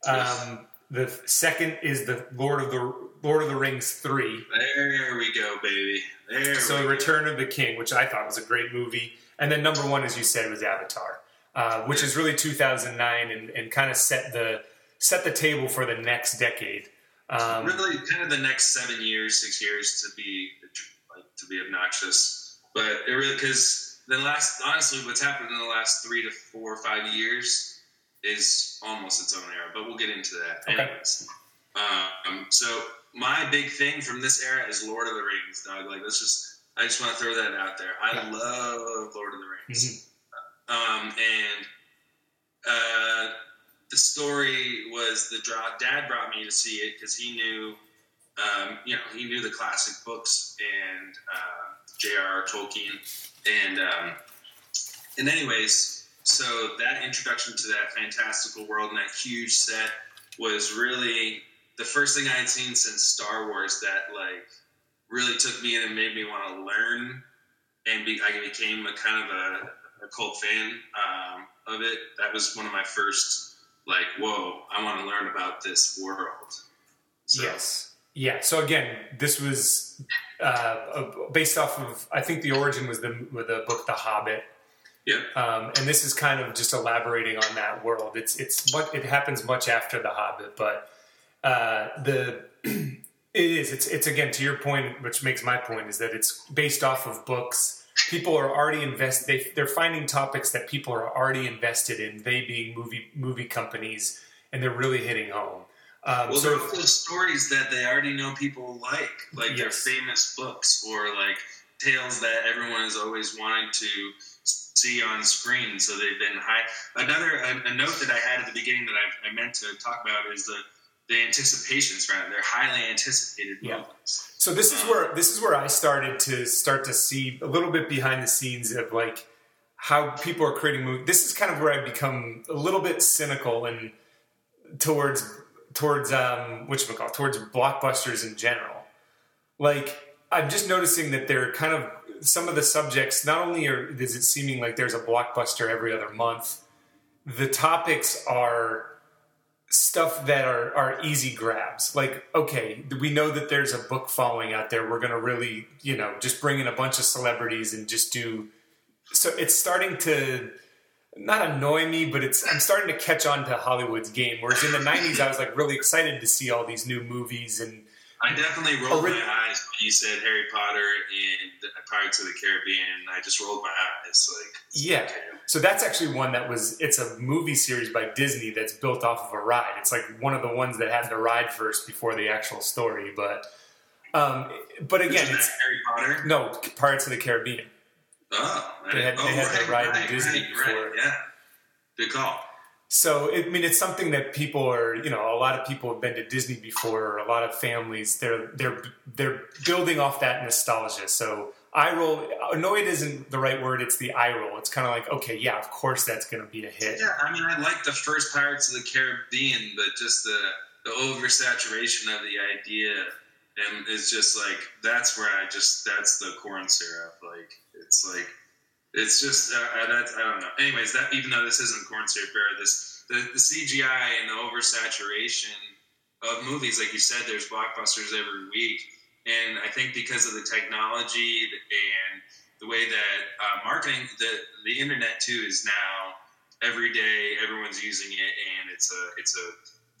Yes. The second is the Lord of the Rings 3. There we go, baby. Return of the King, which I thought was a great movie. And then number one, as you said, was Avatar, which is really 2009 and kind of set the table for the next decade. Really, kind of the next 7 years, 6 years to be obnoxious. But it really, because the last, honestly, what's happened in the last 3 to 4 or 5 years is almost its own era, but we'll get into that. Okay. Anyways. So my big thing from this era is Lord of the Rings, dog. Like, let's just, I just want to throw that out there. I love Lord of the Rings. Mm-hmm. The story was dad brought me to see it because he knew, he knew the classic books and J.R.R. Tolkien. And anyways, so that introduction to that fantastical world and that huge set was really the first thing I had seen since Star Wars that like really took me in and made me want to learn. And I became a kind of a cult fan of it. That was one of my first, like, whoa, I want to learn about this world. So. Yes. Yeah. So again, this was based off of, I think the origin was the book, The Hobbit. Yeah. And this is kind of just elaborating on that world. It's what it happens much after The Hobbit, but it's again, to your point, which makes my point, is that it's based off of books. People are already they're finding topics that people are already invested in, they being movie companies, and they're really hitting home. There are those stories that they already know people like yes. Their famous books or like tales that everyone has always wanted to see on screen. So they've been high. Another note that I had at the beginning that I meant to talk about is the anticipations, right? They're highly anticipated moments. So this is where I started to see a little bit behind the scenes of like how people are creating movies. This is kind of where I become a little bit cynical and towards blockbusters in general. Like I'm just noticing that they're kind of some of the subjects. Not only is it seeming like there's a blockbuster every other month, the topics are stuff that are easy grabs. Like, okay, we know that there's a book following out there. We're going to really, just bring in a bunch of celebrities and just do. So it's starting to not annoy me, but I'm starting to catch on to Hollywood's game. Whereas in the 90s, I was like really excited to see all these new movies. And I definitely rolled my eyes when you said Harry Potter and Pirates of the Caribbean. I just rolled my eyes. Okay. So that's actually one that it's a movie series by Disney that's built off of a ride. It's like one of the ones that had the ride first before the actual story. But again, it's Harry Potter. No, Pirates of the Caribbean. Oh, right. They had the ride in Disney before. Right, yeah, good call. So, it's something that people are, a lot of people have been to Disney before, or a lot of families, they're building off that nostalgia. So eye roll, annoyed isn't the right word, it's the eye roll. It's kind of like, okay, yeah, of course that's going to be a hit. Yeah, I mean, I like the first Pirates of the Caribbean, but just the oversaturation of the idea, and it's just like, that's the corn syrup. Like, it's like... It's just, I don't know. Anyways, that even though this isn't corn syrup era, the CGI and the oversaturation of movies, like you said, there's blockbusters every week. And I think because of the technology and the way that marketing, the internet too is now every day, everyone's using it. And it's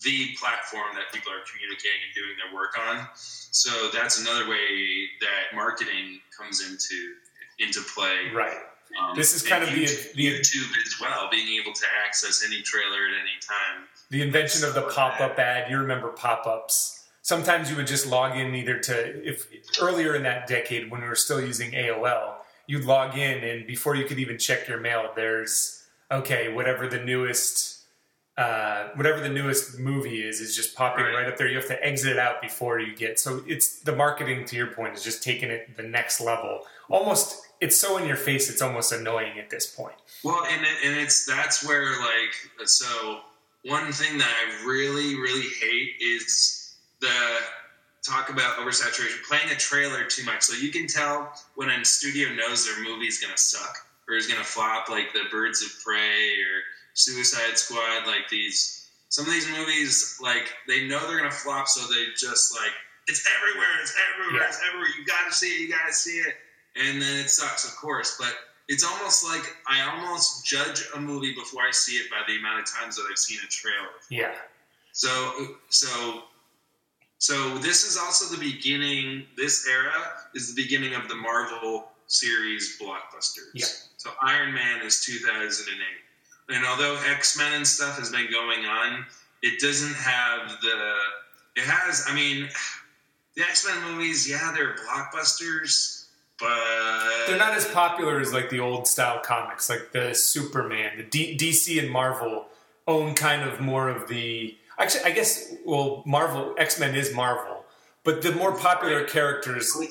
the platform that people are communicating and doing their work on. So that's another way that marketing comes into play. Right. This is kind of the YouTube as well, being able to access any trailer at any time. The invention of the pop-up ad. You remember pop-ups. Sometimes you would just log in if earlier in that decade when we were still using AOL, you'd log in and before you could even check your mail, there's whatever the newest movie is just popping right up there. You have to exit it out before you get. So it's the marketing, to your point, is just taking it the next level. Almost, it's so in your face, it's almost annoying at this point. Well, and that's where, like, so one thing that I really, really hate is the talk about oversaturation, playing a trailer too much. So you can tell when a studio knows their movie's going to suck or is going to flop, like the Birds of Prey or Suicide Squad, like some of these movies, like, they know they're going to flop, so they just, like, it's everywhere, you got to see it. And then it sucks, of course, but it's almost like I almost judge a movie before I see it by the amount of times that I've seen a trailer. Yeah. So this is also the beginning, this era is the beginning of the Marvel series blockbusters. Yeah. So Iron Man is 2008. And although X-Men and stuff has been going on, it doesn't have the... It has, I mean, the X-Men movies, yeah, they're blockbusters, but... They're not as popular as, like, the old-style comics, like the Superman. The DC and Marvel own kind of more of the... Actually, I guess, well, Marvel, X-Men is Marvel, but the more popular characters... But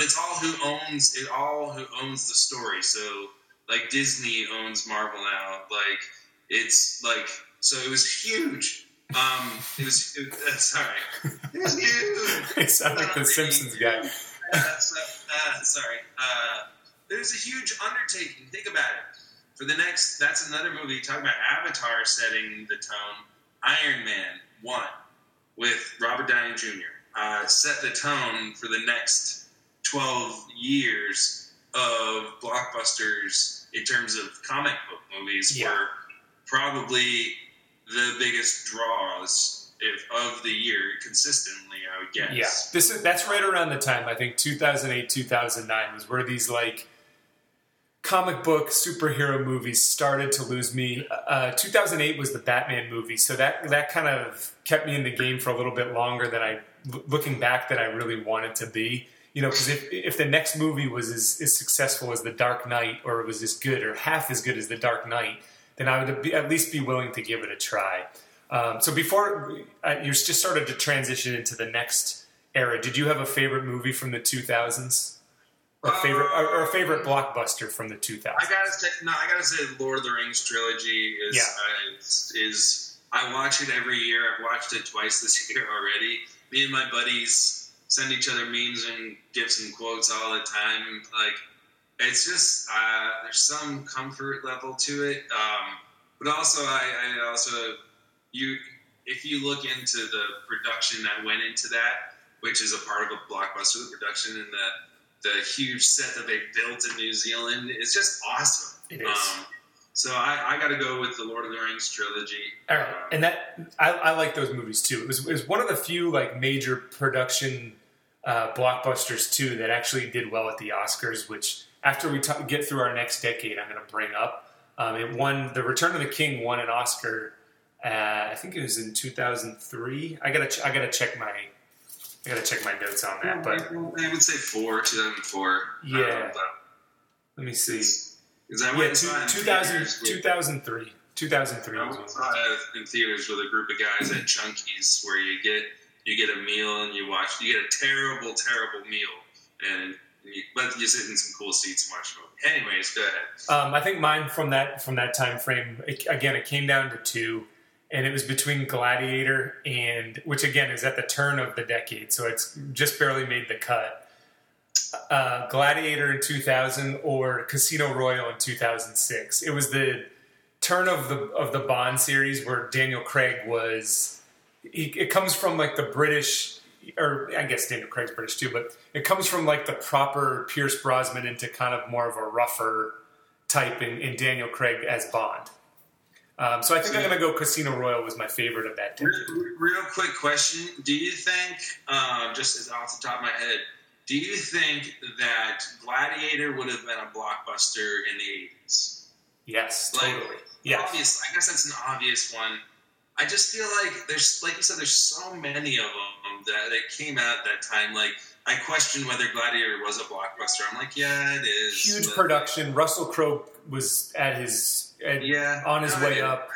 it's all who owns it, all who owns the story. So, like, Disney owns Marvel now. Like, it's, like... So it was huge. It was huge. It sounded like the Simpsons guy. It was a huge undertaking. Think about it. For the next, that's another movie talking about Avatar setting the tone. Iron Man 1 with Robert Downey Jr. Set the tone for the next 12 years of blockbusters in terms of comic book movies. Yeah. Were probably the biggest draws of the year consistently, I would guess. Yeah, that's right around the time, I think, 2008, 2009 was where these, like, comic book superhero movies started to lose me. 2008 was the Batman movie, so that kind of kept me in the game for a little bit longer than looking back, that I really wanted to be. You know, because if the next movie was as successful as The Dark Knight, or it was as good, or half as good as The Dark Knight, then I would at least be willing to give it a try. So before you just started to transition into the next era, did you have a favorite movie from the 2000s? Or a favorite blockbuster from the 2000s? I gotta say, Lord of the Rings trilogy is... Yeah. I watch it every year. I've watched it twice this year already. Me and my buddies send each other memes and gifs and quotes all the time. Like, it's just, there's some comfort level to it. But also, if you look into the production that went into that, which is a part of a blockbuster, the production and the huge set that they built in New Zealand, it's just awesome. It is. So I got to go with the Lord of the Rings trilogy. All right. And I like those movies too. It was one of the few, like, major production blockbusters too that actually did well at the Oscars, which, after we get through our next decade, I'm going to bring up. It won, The Return of the King won an Oscar. I think it was in 2003. I gotta check my notes on that. But I would say 2004. Yeah. Let me see. Is that what? 2003. 2003. I saw in theaters with a group of guys at Chunky's, where you get a meal and you get a terrible, terrible meal, but you sit in some cool seats and watch movies. Anyways, go ahead. I think mine from that time frame, it came down to two, and it was between Gladiator and, which again is at the turn of the decade, so it's just barely made the cut. Gladiator in 2000 or Casino Royale in 2006. It was the turn of the Bond series where Daniel Craig was. It comes from, like, the British. Or I guess Daniel Craig's British too, but it comes from, like, the proper Pierce Brosnan into kind of more of a rougher type in Daniel Craig as Bond. So I think I'm going to go Casino Royale was my favorite of that decade. Real quick question. Do you think, just off the top of my head, do you think that Gladiator would have been a blockbuster in the 80s? Yes, totally. Like, yes. Obvious, I guess that's an obvious one. I just feel like there's, like you said, there's so many of them that came out at that time. Like, I question whether Gladiator was a blockbuster. I'm like, yeah, it is. Huge production. Russell Crowe was on his way up.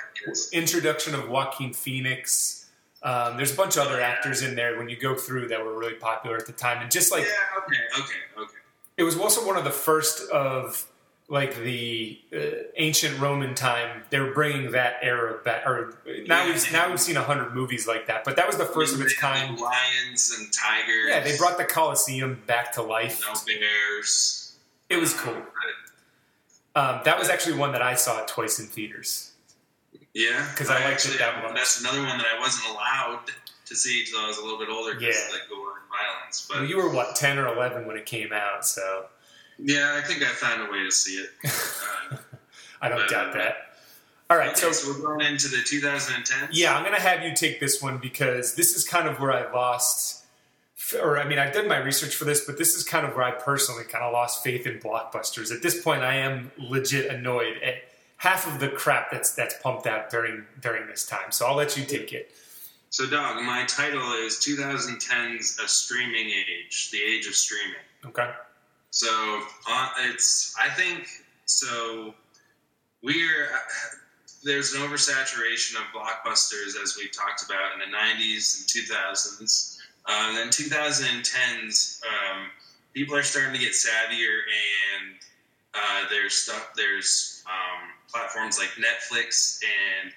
Introduction of Joaquin Phoenix. There's a bunch of other actors in there when you go through that were really popular at the time, and just like, okay. It was also one of the first of, like, the ancient Roman time, they were bringing that era back. Or now we've seen 100 movies like that, but that was the first of its kind. Lions and tigers. Yeah, they brought the Colosseum back to life. No bears. It was cool. That was actually one that I saw twice in theaters. Yeah, because I liked it that much. That's another one that I wasn't allowed to see until I was a little bit older. Yeah, like gore and violence. But, well, you were 10 or 11 when it came out, so. Yeah, I think I found a way to see it. I don't doubt that. All right, so we're going into the 2010s. Yeah, I'm going to have you take this one because this is kind of where I lost or I mean, I've done my research for this, but this is kind of where I personally kind of lost faith in blockbusters. At this point, I am legit annoyed at half of the crap that's pumped out during this time. So I'll let you take it. So, Doug, my title is 2010's A Streaming Age, the Age of Streaming. Okay. So there's an oversaturation of blockbusters, as we've talked about in the 90s and 2000s. Then 2010s, people are starting to get savvier, and there's platforms like Netflix and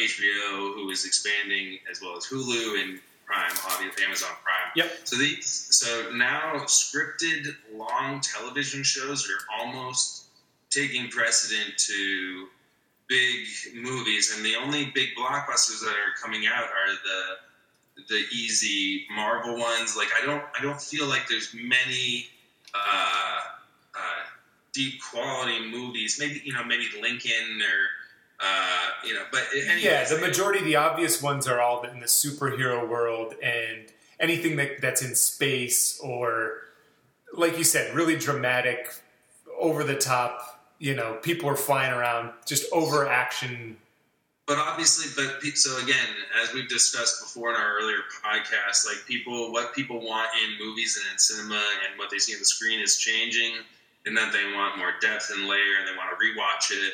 HBO, who is expanding, as well as Hulu and Prime, obviously Amazon Prime. Yep. So now scripted long television shows are almost taking precedent to big movies, and the only big blockbusters that are coming out are the easy Marvel ones. Like I don't feel like there's many deep quality movies. Maybe Lincoln but anyways, yeah, the majority of the obvious ones are all in the superhero world, and anything that's in space or, like you said, really dramatic, over the top. People are flying around, just over action. But so again, as we've discussed before in our earlier podcast, like what people want in movies and in cinema and what they see on the screen is changing, and that they want more depth and layer, and they want to rewatch it.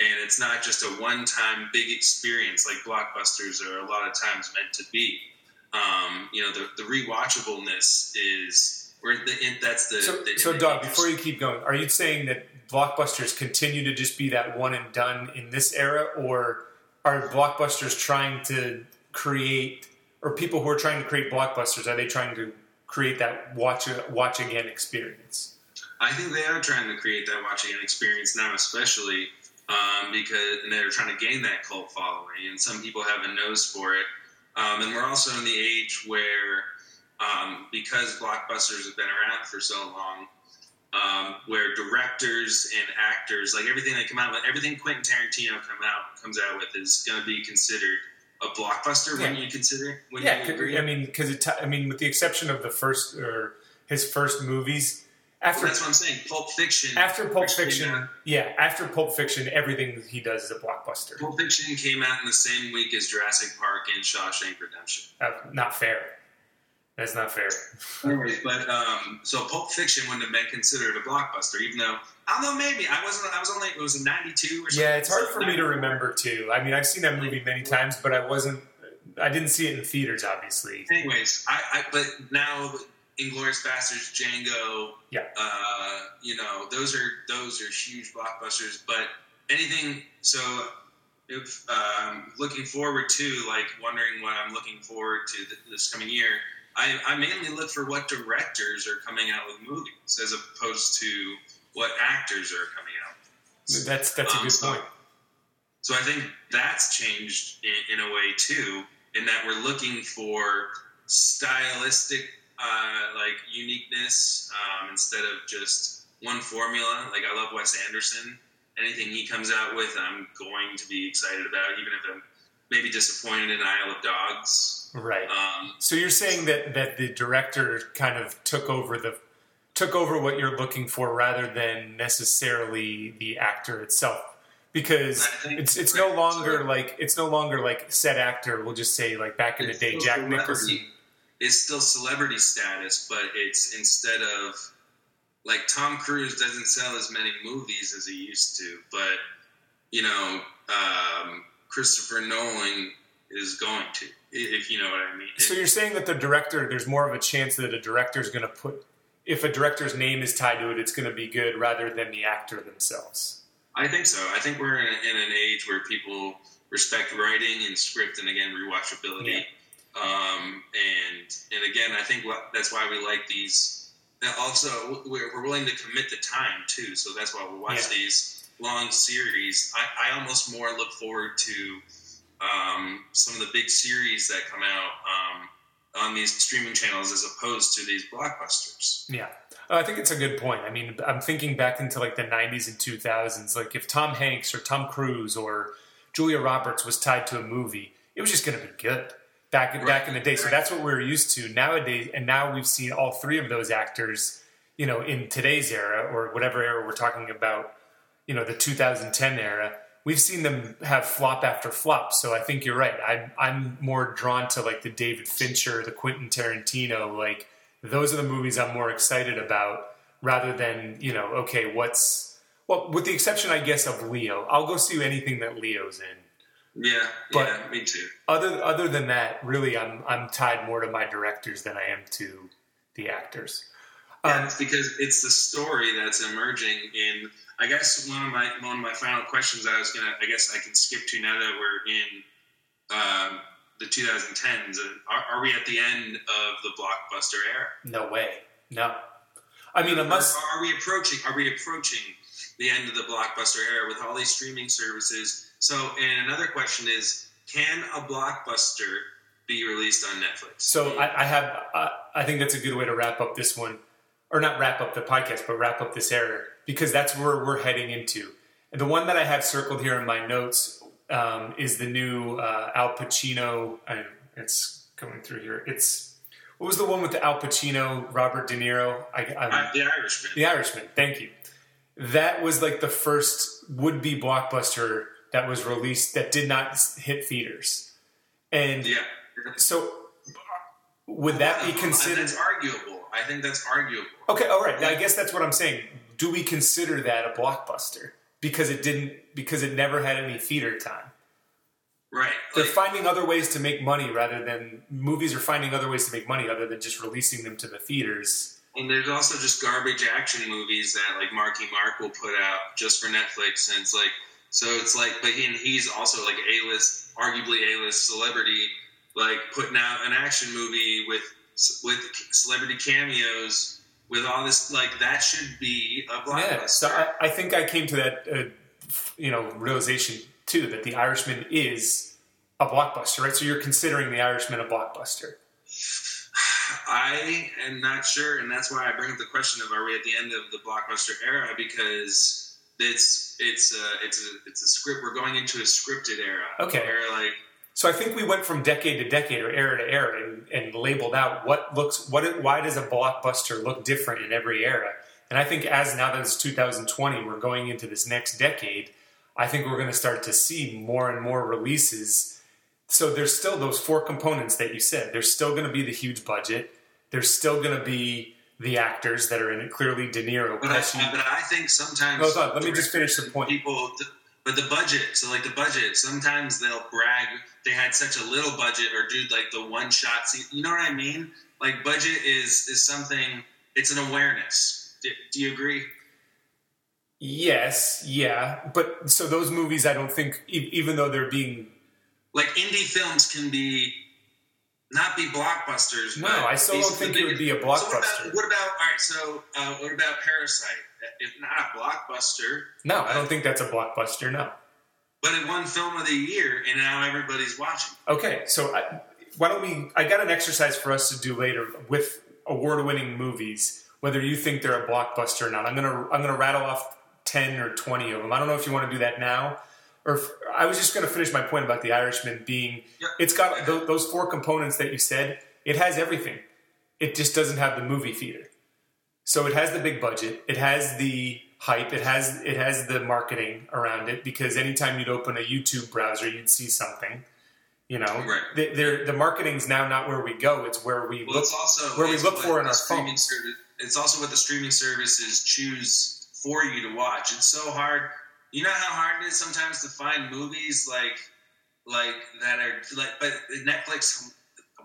And it's not just a one-time big experience like blockbusters are a lot of times meant to be. The rewatchableness is where that's the. So Doug, before you keep going, are you saying that blockbusters continue to just be that one and done in this era, or are blockbusters trying to create, or people who are trying to create blockbusters, are they trying to create that watch again experience? I think they are trying to create that watch again experience now, especially. Because they're trying to gain that cult following, and some people have a nose for it. And we're also in the age where, because blockbusters have been around for so long, where directors and actors, like everything Quentin Tarantino comes out with is going to be considered a blockbuster. Yeah. When you agree. I mean, with the exception of his first movies. That's what I'm saying. Pulp Fiction. After Pulp Fiction, everything he does is a blockbuster. Pulp Fiction came out in the same week as Jurassic Park and Shawshank Redemption. Not fair. That's not fair. Anyways, but so Pulp Fiction wouldn't have been considered a blockbuster, even though I don't know. Maybe I wasn't. I was only. It was in '92 or something. Yeah, it's hard for me to remember too. I mean, I've seen that movie many times, but I wasn't. I didn't see it in theaters, obviously. Anyways, but now. Inglourious Basterds, Django, yeah. Those are huge blockbusters. But anything, so if looking forward to, like, wondering what I'm looking forward to this coming year, I mainly look for what directors are coming out with movies as opposed to what actors are coming out with. That's a good point. So I think that's changed in a way too, in that we're looking for stylistic uniqueness, instead of just one formula. Like, I love Wes Anderson. Anything he comes out with, I'm going to be excited about, even if I'm maybe disappointed in Isle of Dogs. Right. So you're saying that the director kind of took over what you're looking for, rather than necessarily the actor itself, because it's no longer like said actor. We'll just say, like, back in the day, Jack Nicholson. It's still celebrity status, but it's instead of, like, Tom Cruise doesn't sell as many movies as he used to, but, Christopher Nolan is going to, if you know what I mean. So you're saying that there's more of a chance that a director's going to if a director's name is tied to it, it's going to be good, rather than the actor themselves. I think so. I think we're in an age where people respect writing and script, and again, rewatchability. Yeah. And again, I think that's why we like these. Also, we're willing to commit the time too, so that's why we'll watch these long series. I almost more look forward to some of the big series that come out on these streaming channels as opposed to these blockbusters. Yeah, I think it's a good point. I mean, I'm thinking back into, like, the 90s and 2000s. Like, if Tom Hanks or Tom Cruise or Julia Roberts was tied to a movie, it was just going to be good. back in the day. So that's what we were used to nowadays. And now we've seen all three of those actors, you know, in today's era or whatever era we're talking about, you know, the 2010 era, we've seen them have flop after flop. So I think you're right. I'm more drawn to like the David Fincher, the Quentin Tarantino, like those are the movies I'm more excited about rather than, you know, okay, well, with the exception, I guess, of Leo, I'll go see anything that Leo's in. Yeah, but yeah, me too. Other than that, really, I'm tied more to my directors than I am to the actors. Yeah, it's because it's the story that's emerging in. I guess one of my final questions I guess I can skip to now that we're in the 2010s. Are we at the end of the blockbuster era? No way. No. I mean, unless are we approaching the end of the blockbuster era with all these streaming services? So, and another question is, can a blockbuster be released on Netflix? So I think that's a good way to wrap up this one, or not wrap up the podcast, but wrap up this era, because that's where we're heading into. And the one that I have circled here in my notes is the new Al Pacino. It's coming through here. What was the one with Al Pacino, Robert De Niro? The Irishman. The Irishman. Thank you. That was like the first would-be blockbuster that was released that did not hit theaters. And yeah. So would that be considered... I think that's arguable. Okay, all right. Now, I guess that's what I'm saying. Do we consider that a blockbuster? Because it never had any theater time. Right. They're finding other ways to make money other than just releasing them to the theaters. And there's also just garbage action movies that like Marky Mark will put out just for Netflix. And it's like, so it's like, but he's also like arguably A-list celebrity, like putting out an action movie with celebrity cameos with all this, like that should be a blockbuster. Yeah, so I think I came to that, realization too, that The Irishman is a blockbuster, right? So you're considering The Irishman a blockbuster. I am not sure, and that's why I bring up the question of are we at the end of the blockbuster era, because it's a script. We're going into a scripted era. Okay. Where so I think we went from decade to decade or era to era and labeled out why does a blockbuster look different in every era. And I think as now that it's 2020, we're going into this next decade, I think we're going to start to see more and more releases. So there's still those four components that you said. There's still going to be the huge budget. There's still going to be the actors that are in it. Clearly, De Niro. But I think sometimes... Hold on, let me just finish the point. But the budget, sometimes they'll brag they had such a little budget or do like the one-shot scene. You know what I mean? Like budget is something, it's an awareness. Do you agree? Yes, yeah. But so those movies, I don't think, even though they're being... Like indie films can be not be blockbusters. No, I still don't think it would be a blockbuster. So what about Parasite? If not a blockbuster, no, I don't think that's a blockbuster. No, but it won film of the year, and now everybody's watching. Okay, so why don't we? I got an exercise for us to do later with award-winning movies, whether you think they're a blockbuster or not. I'm gonna rattle off 10 or 20 of them. I don't know if you want to do that now. Or I was just going to finish my point about The Irishman being... Yep. It's got those four components that you said. It has everything. It just doesn't have the movie theater. So it has the big budget. It has the hype. It has the marketing around it. Because anytime you'd open a YouTube browser, you'd see something. You know, right. The marketing's now not where we go. It's where we look for in our phones. It's also what the streaming services choose for you to watch. It's so hard... You know how hard it is sometimes to find movies like that are like, but Netflix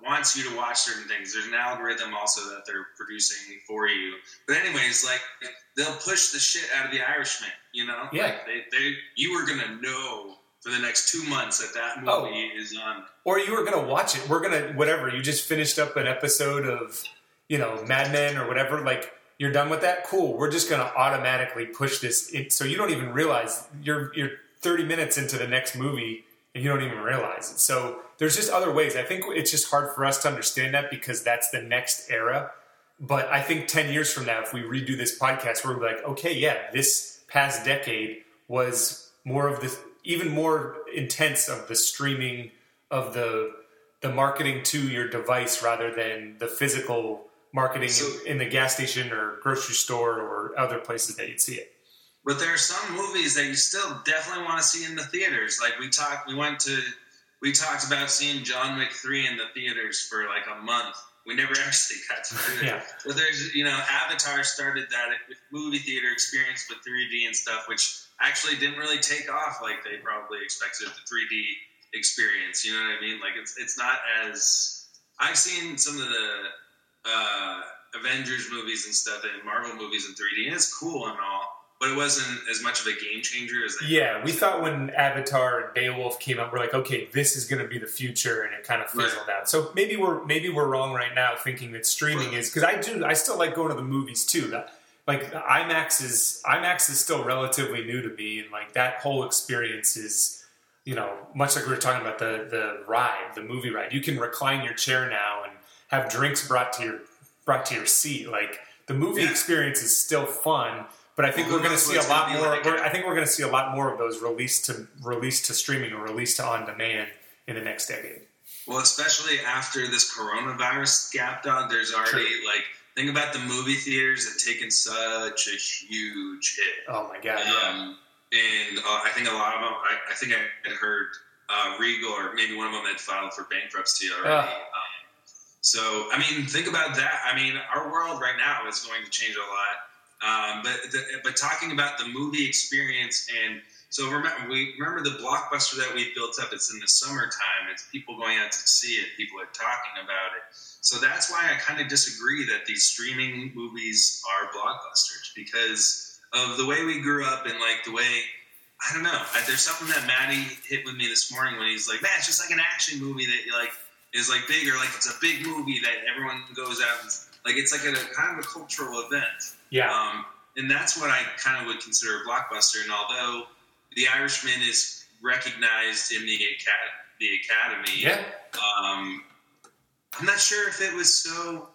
wants you to watch certain things. There's an algorithm also that they're producing for you. But anyways, like they'll push the shit out of The Irishman. You know, yeah. Like you were gonna know for the next 2 months that movie is on, or you were gonna watch it. You just finished up an episode of Mad Men or whatever, like. You're done with that? Cool. We're just going to automatically push this. So you don't even realize you're 30 minutes into the next movie and you don't even realize it. So there's just other ways. I think it's just hard for us to understand that because that's the next era. But I think 10 years from now, if we redo this podcast, we're like, okay, yeah, this past decade was more of the, even more intense of the streaming of the the marketing to your device rather than the physical marketing in the gas station or grocery store or other places that you'd see it. But there are some movies that you still definitely want to see in the theaters. Like we talked about seeing John Wick 3 in the theaters for like a month. We never actually got to do it. Yeah. But there's, Avatar started that movie theater experience with 3D and stuff, which actually didn't really take off like they probably expected the 3D experience. You know what I mean? Like it's not as, I've seen some of the Avengers movies and stuff and Marvel movies in 3D, and it's cool and all, but it wasn't as much of a game changer as they thought. We thought when Avatar and Beowulf came out, we're like, okay, this is going to be the future, and it kind of fizzled out. So maybe we're wrong right now thinking that streaming is, because I still like going to the movies too. Like IMAX is still relatively new to me, and like that whole experience is, much like we were talking about the movie ride. You can recline your chair now and have drinks brought to your seat. Like the movie experience is still fun. But I think we're going to see a lot more. I think we're going to see a lot more of those released to streaming or released to on demand in the next decade. Well, especially after this coronavirus gap, there's already think about the movie theaters have taken such a huge hit. Oh my god! And I think a lot of them. I think I had heard Regal or maybe one of them had filed for bankruptcy already. So I mean, think about that. I mean, our world right now is going to change a lot. But talking about the movie experience, and so remember the blockbuster that we built up. It's in the summertime. It's people going out to see it. People are talking about it. So that's why I kind of disagree that these streaming movies are blockbusters, because of the way we grew up and like the way, I don't know. There's something that Maddie hit with me this morning when he's like, man, it's just like an action movie that you like is like big, or like it's a big movie that everyone goes out and like it's like a kind of a cultural event. Yeah, and that's what I kind of would consider a blockbuster. And although The Irishman is recognized in the Academy, I'm not sure if it was so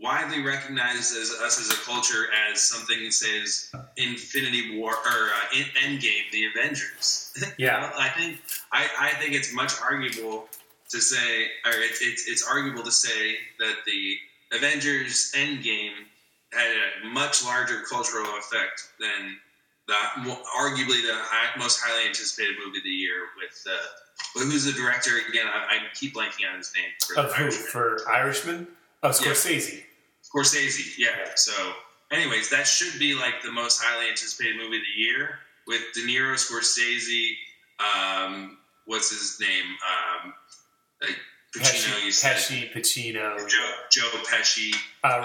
widely recognized as us as a culture as something that says Infinity War or Endgame, The Avengers. Yeah, I think it's much arguable to say, or it's arguable to say that the Avengers Endgame had a much larger cultural effect than arguably the most highly anticipated movie of the year with who's the director again? I keep blanking on his name. For Irishman? Oh, Scorsese. Yeah. Scorsese, yeah. So anyways, that should be like the most highly anticipated movie of the year with De Niro, Scorsese, what's his name? Pacino, you said. Pacino. Joe Pesci.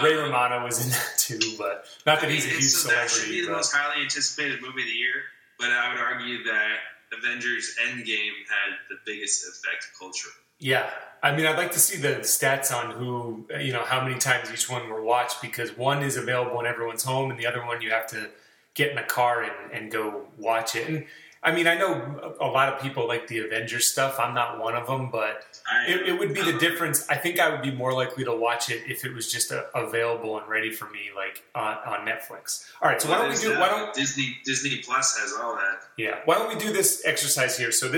Ray Romano was in that too, but not that he's a huge celebrity. That should be the most highly anticipated movie of the year, but I would argue that Avengers Endgame had the biggest effect culturally. Yeah. I mean, I'd like to see the stats on who, how many times each one were watched, because one is available in everyone's home and the other one you have to get in a car and go watch it. And I mean, I know a lot of people like the Avengers stuff. I'm not one of them, but it would be the difference. I think I would be more likely to watch it if it was just available and ready for me, like on Netflix. All right, so Disney Plus has all that. Yeah, why don't we do this exercise here? So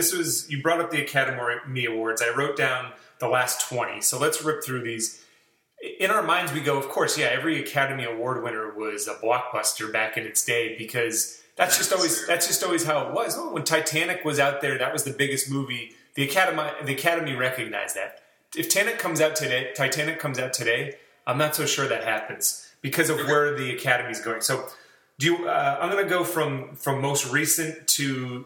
you brought up the Academy Awards. I wrote down the last 20. So let's rip through these. In our minds, we go, of course, yeah, every Academy Award winner was a blockbuster back in its day, because That's just always how it was. When Titanic was out there, that was the biggest movie. The Academy recognized that. If Titanic comes out today, I'm not so sure that happens because of where the Academy's going. So, I'm going to go from most recent to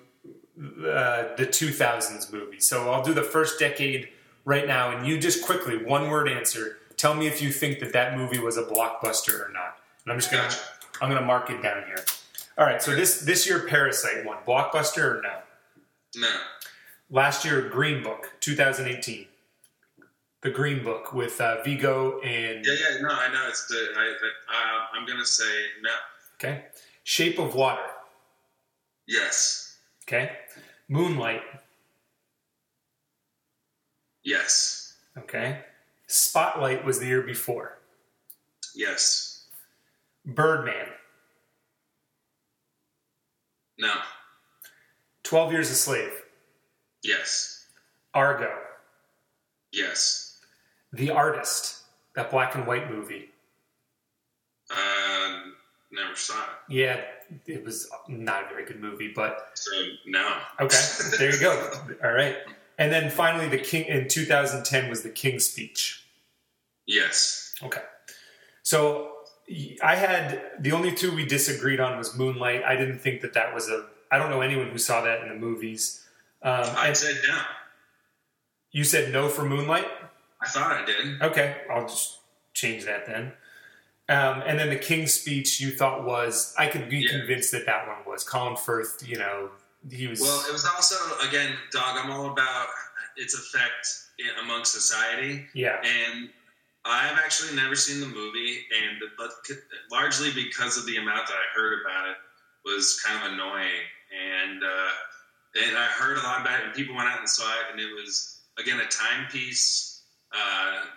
the 2000s movie. So I'll do the first decade right now, and you just quickly, one word answer. Tell me if you think that movie was a blockbuster or not. And I'm just going to mark it down here. All right, so this year, Parasite won. Blockbuster or no? No. Last year, Green Book, 2018. The Green Book with Viggo and... Yeah, no, I know. It's the... I'm going to say no. Okay. Shape of Water. Yes. Okay. Moonlight. Yes. Okay. Spotlight was the year before. Yes. Birdman. No. 12 Years a Slave. Yes. Argo. Yes. The Artist, that black and white movie. Never saw it. Yeah, it was not a very good movie, but... So, no. Okay, there you go. All right. And then finally, the King in 2010 was The King's Speech. Yes. Okay. So I had... The only two we disagreed on was Moonlight. I didn't think that that was a... I don't know anyone who saw that in the movies. I said no. You said no for Moonlight? I thought I did. Okay, I'll just change that then. And then The King's Speech you thought was... I could be convinced that that one was. Colin Firth, you know, he was... Well, it was also, again, Doug, I'm all about its effect amongst society. Yeah. And I've actually never seen the movie, and but largely because of the amount that I heard about it was kind of annoying. And I heard a lot about it, and people went out and saw it, and it was, again, a timepiece...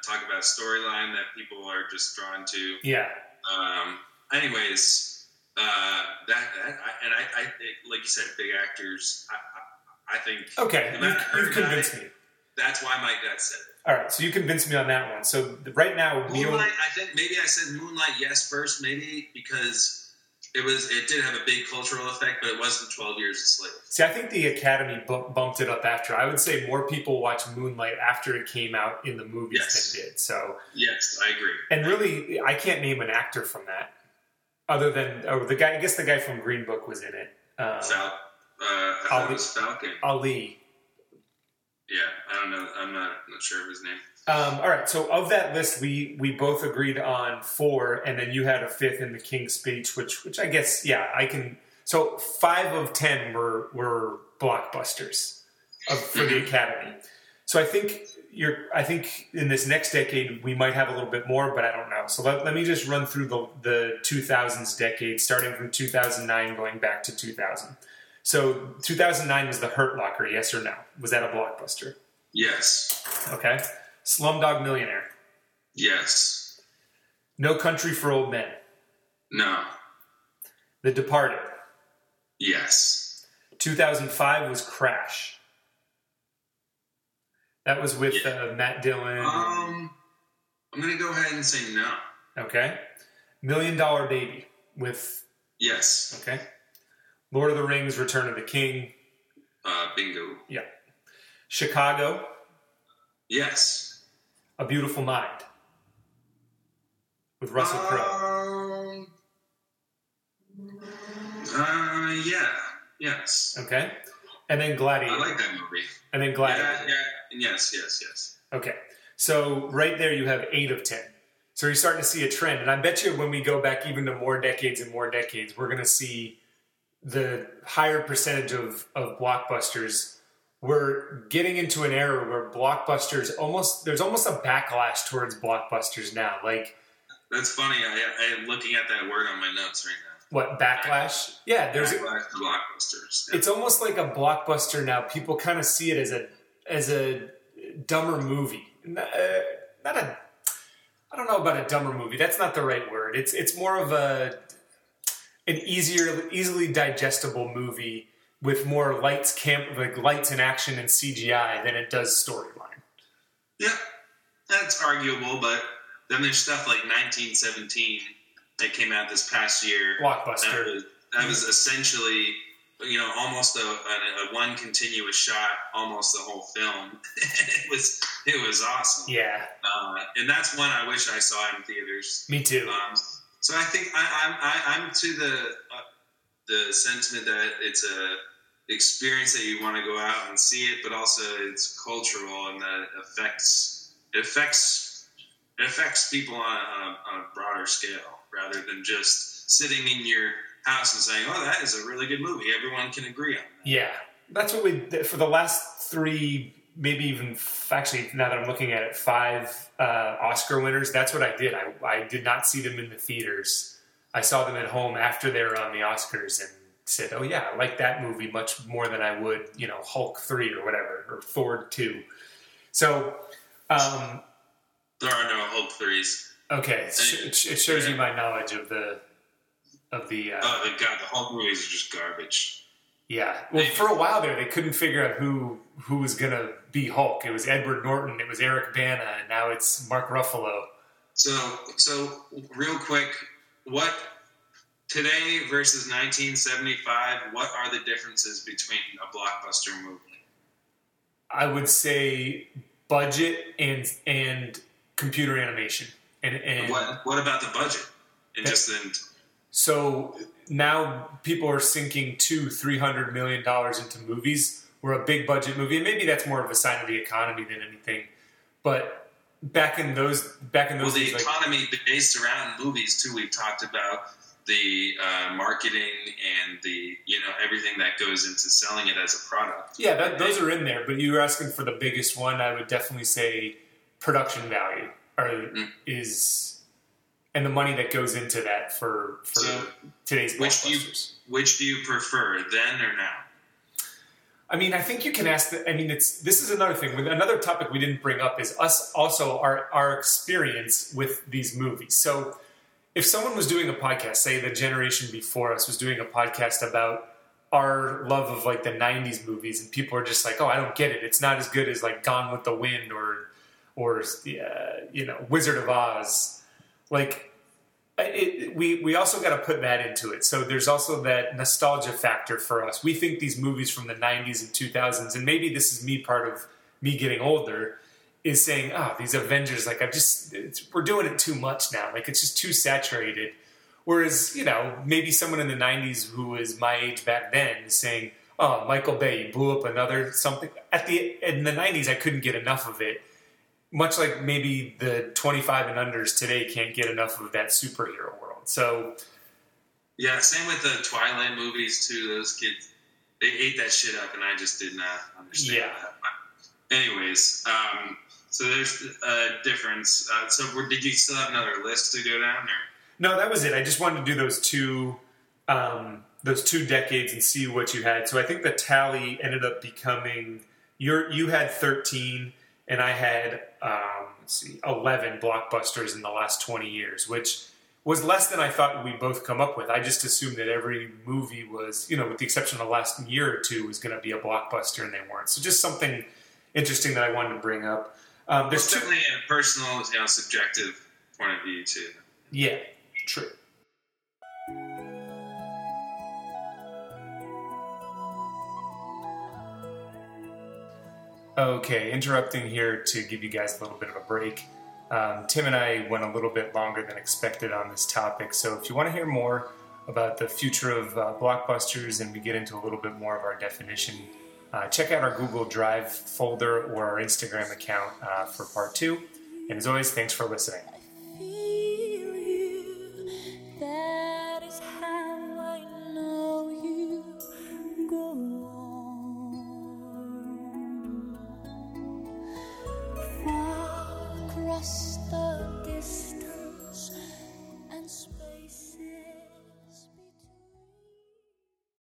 talk about storyline that people are just drawn to. Yeah. Anyways, that, and I like you said, big actors. I think. Okay, you've convinced me. That's why my gut said it. All right, so you convinced me on that one. So right now, Moonlight. I think maybe I said Moonlight yes first, maybe because it did have a big cultural effect, but it wasn't 12 Years a Slave. See, I think the Academy bumped it up after. I would say more people watched Moonlight after it came out in the movies than did. So yes, I agree. And really, I can't name an actor from that, other than the guy. I guess the guy from Green Book was in it. It was Falcon. Ali. Yeah, I don't know. I'm not sure of his name. All right, so of that list, we both agreed on 4, and then you had a 5th in The King's Speech, which I guess, yeah, I can... So 5 of 10 were blockbusters for the Academy. So I think in this next decade, we might have a little bit more, but I don't know. So let me just run through the 2000s decade, starting from 2009, going back to 2000. So 2009 was The Hurt Locker, yes or no? Was that a blockbuster? Yes. Okay. Slumdog Millionaire. Yes. No Country for Old Men. No. The Departed. Yes. 2005 was Crash. That was with Matt Dillon. I'm going to go ahead and say no. Okay. $1 Million Baby with... Yes. Okay. Lord of the Rings, Return of the King. Bingo. Yeah. Chicago. Yes. A Beautiful Mind with Russell Crowe. Yes. Okay. And then Gladiator. I like that movie. And then Gladiator. Yes. Okay. So right there you have 8 of 10. So you're starting to see a trend. And I bet you when we go back even to more decades, we're going to see the higher percentage of blockbusters. We're getting into an era where blockbusters there's almost a backlash towards blockbusters now. Like, that's funny. I am looking at that word on my notes right now. What, backlash? Yeah, there's backlash to blockbusters. Yeah. It's almost like a blockbuster now. People kind of see it as a dumber movie. Not I don't know about a dumber movie. That's not the right word. It's more of an easily digestible movie. With more lights in action and CGI than it does storyline. Yeah, that's arguable, but then there's stuff like 1917 that came out this past year. Blockbuster. That was essentially, you know, almost a one continuous shot, almost the whole film. It was awesome. Yeah. And that's one I wish I saw in theaters. Me too. So I think I'm to the sentiment that it's a experience that you want to go out and see it, but also it's cultural and that it affects people on a broader scale rather than just sitting in your house and saying, "Oh, that is a really good movie. Everyone can agree on that." Yeah, that's what we for the last 3, maybe even actually now that I'm looking at it, 5 Oscar winners. That's what I did. I did not see them in the theaters. I saw them at home after they were on the Oscars and said, "Oh yeah, I like that movie much more than I would, you know, Hulk 3 or whatever, or Thor 2." So there are no Hulk 3s. Okay, it shows you my knowledge of the. The Hulk movies are just garbage. Yeah. Well, for a while there, they couldn't figure out who was going to be Hulk. It was Edward Norton, it was Eric Bana, and now it's Mark Ruffalo. So real quick, what today versus 1975, what are the differences between a blockbuster movie? I would say budget and computer animation. And what about the budget? And just then. So now people are sinking $200-300 million into movies. We're a big budget movie, and maybe that's more of a sign of the economy than anything. But back in those days, the economy based around movies too. We've talked about the marketing and the everything that goes into selling it as a product. Yeah, those are in there. But you were asking for the biggest one. I would definitely say production value and the money that goes into that for so today's blockbusters. Which do you prefer, then or now? I mean, I think you can ask this is another thing. Another topic we didn't bring up is us also our experience with these movies. So if someone was doing a podcast, say the generation before us was doing a podcast about our love of like the 90s movies, and people are just like, oh, I don't get it. It's not as good as like Gone with the Wind or Wizard of Oz. Like, we also got to put that into it. So there's also that nostalgia factor for us. We think these movies from the 90s and 2000s, and maybe this is me, part of me getting older, is saying, oh, these Avengers, like, we're doing it too much now. Like, it's just too saturated. Whereas, maybe someone in the 90s who was my age back then is saying, oh, Michael Bay blew up another something. In the 90s, I couldn't get enough of it. Much like maybe the 25 and unders today can't get enough of that superhero world. So, yeah, same with the Twilight movies too. Those kids, they ate that shit up, and I just did not understand that. But anyways, so there's a difference. So did you still have another list to go down there? No, that was it. I just wanted to do those two decades and see what you had. So I think the tally ended up becoming you had 13. And I had 11 blockbusters in the last 20 years, which was less than I thought we'd both come up with. I just assumed that every movie was, with the exception of the last year or two, was going to be a blockbuster, and they weren't. So just something interesting that I wanted to bring up. There's definitely a personal, subjective point of view, too. Yeah, true. Okay, interrupting here to give you guys a little bit of a break. Tim and I went a little bit longer than expected on this topic, so if you want to hear more about the future of blockbusters and we get into a little bit more of our definition, check out our Google Drive folder or our Instagram account for part 2. And as always, thanks for listening. Yes.